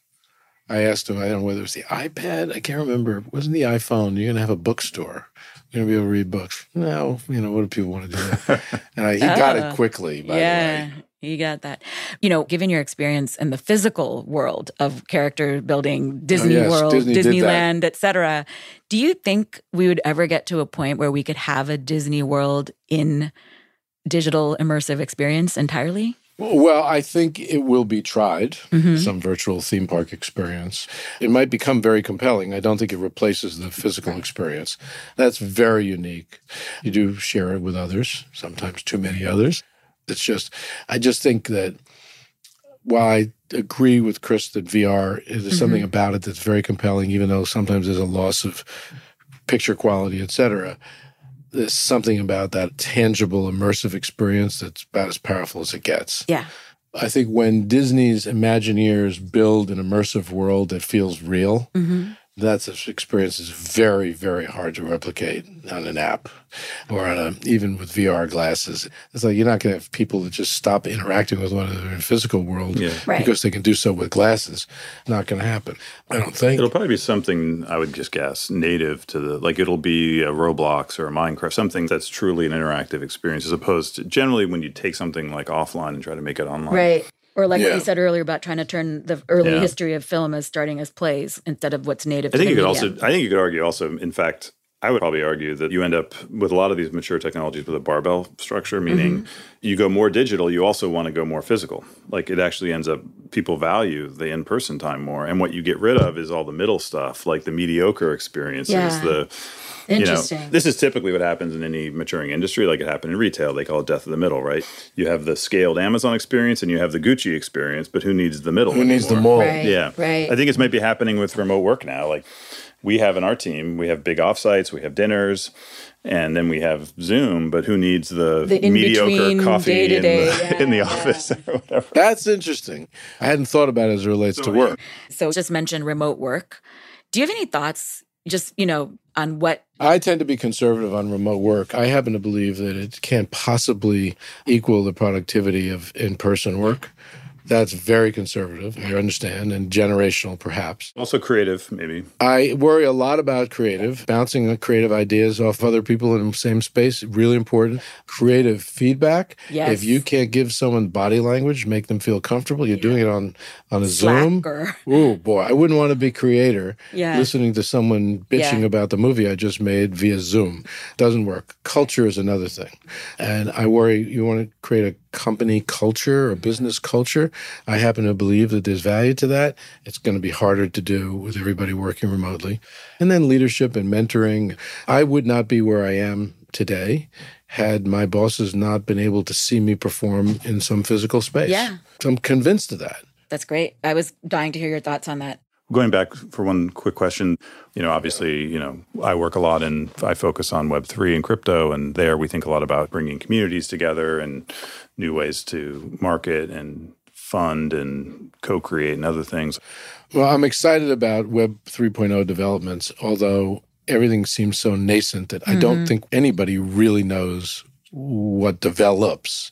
I asked him, I don't know whether it was the iPad. I can't remember. It wasn't the iPhone. You're going to have a bookstore. You're going to be able to read books. No. You know, what do people want to do? And I, he oh, got it quickly, by yeah, the way. Yeah, he got that. You know, given your experience in the physical world of character building, Disney oh, yes, World, Disney Disneyland, et cetera, do you think we would ever get to a point where we could have a Disney World in digital immersive experience entirely? Well, I think it will be tried, mm-hmm. some virtual theme park experience. It might become very compelling. I don't think it replaces the physical experience. That's very unique. You do share it with others, sometimes too many others. It's just, I just think that while I agree with Chris that V R, there's mm-hmm. something about it that's very compelling, even though sometimes there's a loss of picture quality, et cetera. There's something about that tangible, immersive experience that's about as powerful as it gets. Yeah. I think when Disney's Imagineers build an immersive world that feels real, mm-hmm. that experience is very, very hard to replicate on an app or on a, even with V R glasses. It's like you're not going to have people that just stop interacting with one another in the physical world yeah. right. because they can do so with glasses. Not going to happen, I don't think. It'll probably be something, I would just guess, native to the, like it'll be a Roblox or a Minecraft, something that's truly an interactive experience as opposed to generally when you take something like offline and try to make it online. Right. Or like yeah. what you said earlier about trying to turn the early yeah. history of film as starting as plays instead of what's native I think to the you could medium. Also, I think you could argue also, in fact, I would probably argue that you end up with a lot of these mature technologies with a barbell structure, meaning mm-hmm. you go more digital, you also want to go more physical. Like it actually ends up, people value the in-person time more. And what you get rid of is all the middle stuff, like the mediocre experiences, yeah. the... Interesting. You know, this is typically what happens in any maturing industry, like it happened in retail. They call it death of the middle, right? You have the scaled Amazon experience and you have the Gucci experience, but who needs the middle? Who anymore? Needs the mall? Right, yeah. Right. I think it might be happening with remote work now. Like we have in our team, we have big offsites, we have dinners, and then we have Zoom, but who needs the, the mediocre coffee day to day, in the, yeah, in the yeah. office or whatever? That's interesting. I hadn't thought about it as it relates so, to work. Yeah. So just mentioned remote work. Do you have any thoughts just, you know, on what? I tend to be conservative on remote work. I happen to believe that it can't possibly equal the productivity of in-person work. That's very conservative, I understand, and generational perhaps. Also creative, maybe. I worry a lot about creative. Bouncing creative ideas off other people in the same space, really important. Creative feedback. Yes. If you can't give someone body language, make them feel comfortable, you're yeah. doing it on, on a Zoom. Ooh, boy, I wouldn't want to be creator yeah. listening to someone bitching yeah. about the movie I just made via Zoom. Doesn't work. Culture is another thing. And I worry you want to create a company culture or business culture. I happen to believe that there's value to that. It's going to be harder to do with everybody working remotely. And then leadership and mentoring. I would not be where I am today had my bosses not been able to see me perform in some physical space. Yeah. So I'm convinced of that. That's great. I was dying to hear your thoughts on that. Going back for one quick question, you know, obviously, you know, I work a lot and I focus on Web three and crypto, and there we think a lot about bringing communities together and new ways to market and fund and co-create and other things. Well, I'm excited about Web three point oh developments, although everything seems so nascent that mm-hmm. I don't think anybody really knows what develops.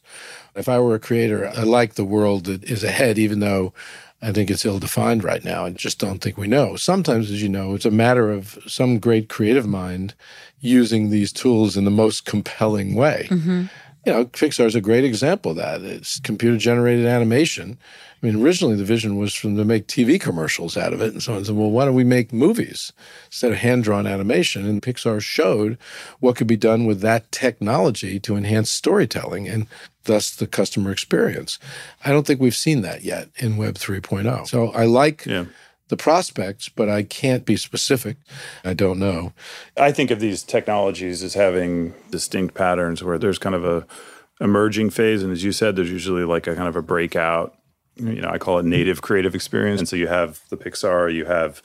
If I were a creator, I like the world that is ahead, even though I think it's ill-defined right now. I just don't think we know. Sometimes, as you know, it's a matter of some great creative mind using these tools in the most compelling way. Mm-hmm. You know, Pixar is a great example of that. It's computer-generated animation. I mean, originally the vision was for them to make T V commercials out of it. And so I said, well, why don't we make movies instead of hand-drawn animation? And Pixar showed what could be done with that technology to enhance storytelling and thus the customer experience. I don't think we've seen that yet in Web three point oh. So I like... Yeah. the prospects, but I can't be specific. I don't know. I think of these technologies as having distinct patterns where there's kind of a emerging phase. And as you said, there's usually like a kind of a breakout you know, I call it native creative experience. And so you have the Pixar, you have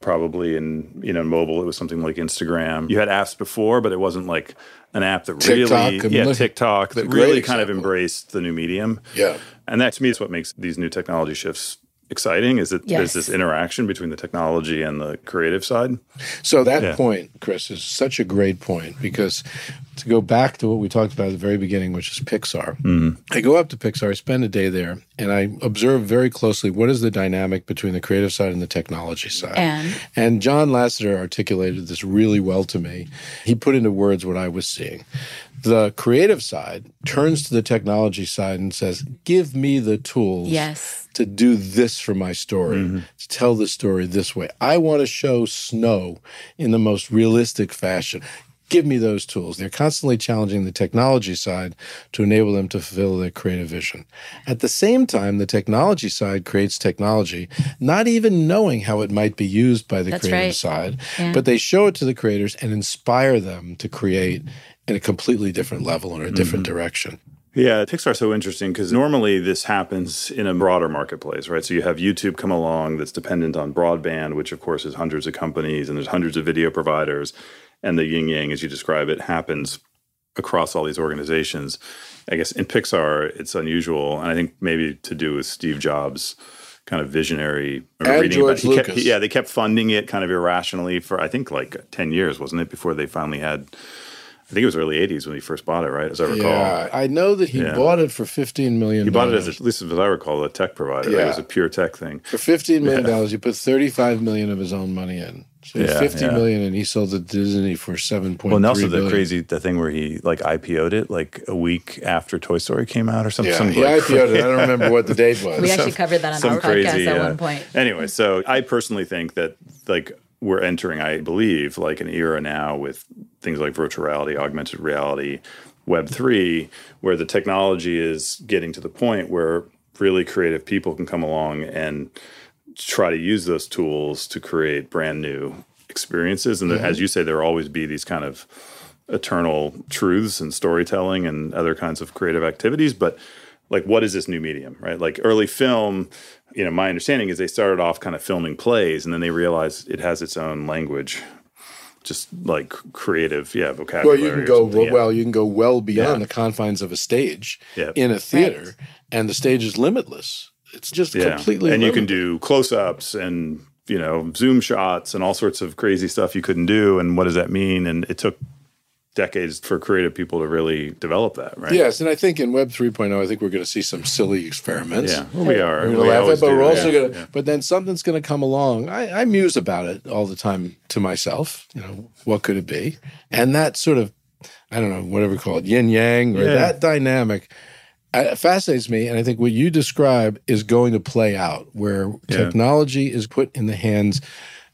probably in, you know, mobile, it was something like Instagram. You had apps before, but it wasn't like an app that TikTok, really, yeah, TikTok, that really kind of embraced the new medium. Yeah. And that to me is what makes these new technology shifts exciting, is that yes. there's this interaction between the technology and the creative side. So that yeah. point, Chris, is such a great point, because to go back to what we talked about at the very beginning, which is Pixar. Mm-hmm. I go up to Pixar, I spend a day there, and I observe very closely what is the dynamic between the creative side and the technology side. And, and John Lasseter articulated this really well to me. He put into words what I was seeing. The creative side turns to the technology side and says, give me the tools yes. to do this for my story, mm-hmm. to tell the story this way. I want to show snow in the most realistic fashion. Give me those tools. They're constantly challenging the technology side to enable them to fulfill their creative vision. At the same time, the technology side creates technology, not even knowing how it might be used by the That's creative right. side, yeah. but they show it to the creators and inspire them to create in a completely different level or a different mm-hmm. direction. Yeah, Pixar's so interesting because normally this happens in a broader marketplace, right? So you have YouTube come along that's dependent on broadband, which of course is hundreds of companies and there's hundreds of video providers. And the yin-yang, as you describe it, happens across all these organizations. I guess in Pixar, it's unusual, and I think maybe to do with Steve Jobs' kind of visionary. And George Lucas. Kept, yeah, they kept funding it kind of irrationally for, I think, like ten years, wasn't it, before they finally had... I think it was early eighties when he first bought it, right? As I recall. Yeah, I know that he yeah. bought it for fifteen million dollars. He bought it as, a, at least as I recall, a tech provider. Yeah. Right? It was a pure tech thing. For fifteen million dollars, yeah. he put thirty-five million dollars of his own money in. So yeah, fifty yeah. million, and he sold it to Disney for seven point three billion dollars. Well, and also the crazy the thing where he like I P O'd it like a week after Toy Story came out or something. Yeah, some he like, I P O'd it. I don't remember what the date was. We actually some, covered that on our crazy, podcast yeah. at one point. Anyway, so I personally think that like we're entering, I believe, like an era now with things like virtual reality, augmented reality, Web three, where the technology is getting to the point where really creative people can come along and try to use those tools to create brand new experiences. And mm-hmm. as you say, there will always be these kind of eternal truths and storytelling and other kinds of creative activities. But like, what is this new medium, right? Like early film, you know, my understanding is they started off kind of filming plays, and then they realized it has its own language, just like creative, yeah, vocabulary. Well, you can go well, yeah. well, you can go well beyond yeah. the confines of a stage yeah. in a theater, right. and the stage is limitless. It's just yeah. completely and limited. You can do close-ups and, you know, zoom shots and all sorts of crazy stuff you couldn't do. And what does that mean? And it took decades for creative people to really develop that, right? Yes, and I think in Web three point oh, I think we're going to see some silly experiments. Yeah, well, we are. We're we laugh at, but we're also yeah, going to. Yeah. But then something's going to come along. I, I muse about it all the time to myself. You know, what could it be? And that sort of, I don't know, whatever we call it, yin yang, or yeah. that dynamic. It fascinates me, and I think what you describe is going to play out, where yeah. technology is put in the hands,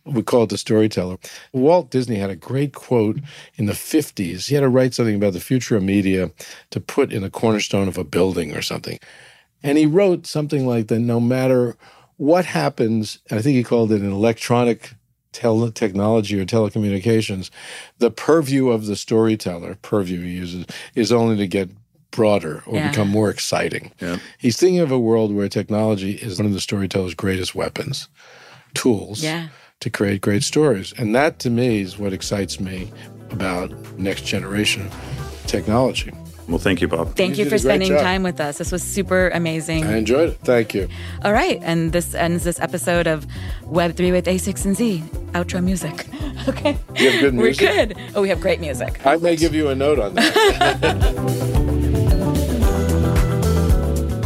we call it the storyteller. Walt Disney had a great quote in the fifties. He had to write something about the future of media to put in a cornerstone of a building or something. And he wrote something like that, no matter what happens, and I think he called it an electronic tele technology or telecommunications, the purview of the storyteller, purview he uses, is only to get broader or yeah. become more exciting. Yeah. He's thinking of a world where technology is one of the storyteller's greatest weapons, tools yeah. to create great stories. And that, to me, is what excites me about next generation technology. Well, thank you, Bob. Thank you, you for spending job. time with us. This was super amazing. I enjoyed it. Thank you. All right. And this ends this episode of Web three with A sixteen Z. Outro music. Okay. You have good music? We're good. Oh, we have great music. I may give you a note on that.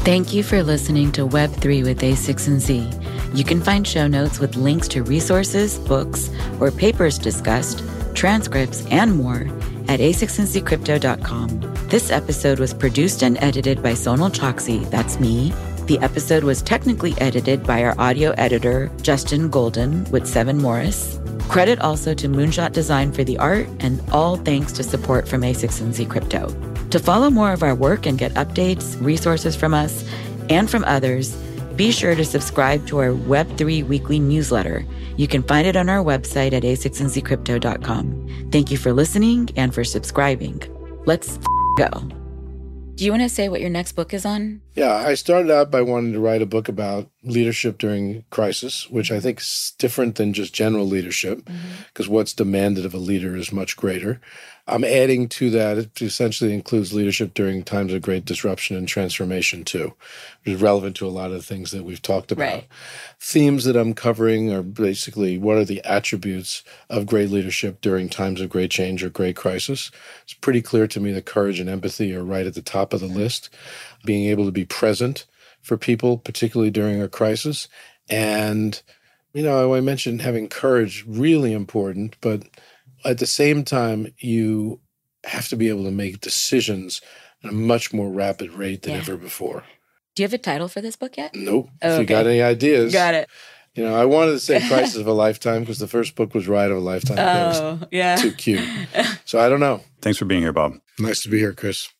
Thank you for listening to Web three with A sixteen Z. You can find show notes with links to resources, books, or papers discussed, transcripts, and more at a sixteen z crypto dot com. This episode was produced and edited by Sonal Chokski, that's me. The episode was technically edited by our audio editor, Justin Golden, with Seven Morris. Credit also to Moonshot Design for the art, and all thanks to support from A sixteen Z Crypto. To follow more of our work and get updates, resources from us, and from others, be sure to subscribe to our Web three weekly newsletter. You can find it on our website at a sixteen z crypto dot com. Thank you for listening and for subscribing. Let's f- go. Do you want to say what your next book is on? Yeah, I started out by wanting to write a book about leadership during crisis, which I think is different than just general leadership, because mm-hmm. what's demanded of a leader is much greater. I'm adding to that, it essentially includes leadership during times of great disruption and transformation too, which is relevant to a lot of the things that we've talked about. Right. Themes that I'm covering are basically what are the attributes of great leadership during times of great change or great crisis. It's pretty clear to me that courage and empathy are right at the top of the list. Being able to be present for people, particularly during a crisis. And, you know, I mentioned having courage, really important, but at the same time, you have to be able to make decisions at a much more rapid rate than yeah. ever before. Do you have a title for this book yet? Nope. Oh, if okay. you got any ideas. Got it. You know, I wanted to say Crisis of a Lifetime because the first book was Ride of a Lifetime. Oh, that was yeah. too cute. So I don't know. Thanks for being here, Bob. Nice to be here, Chris.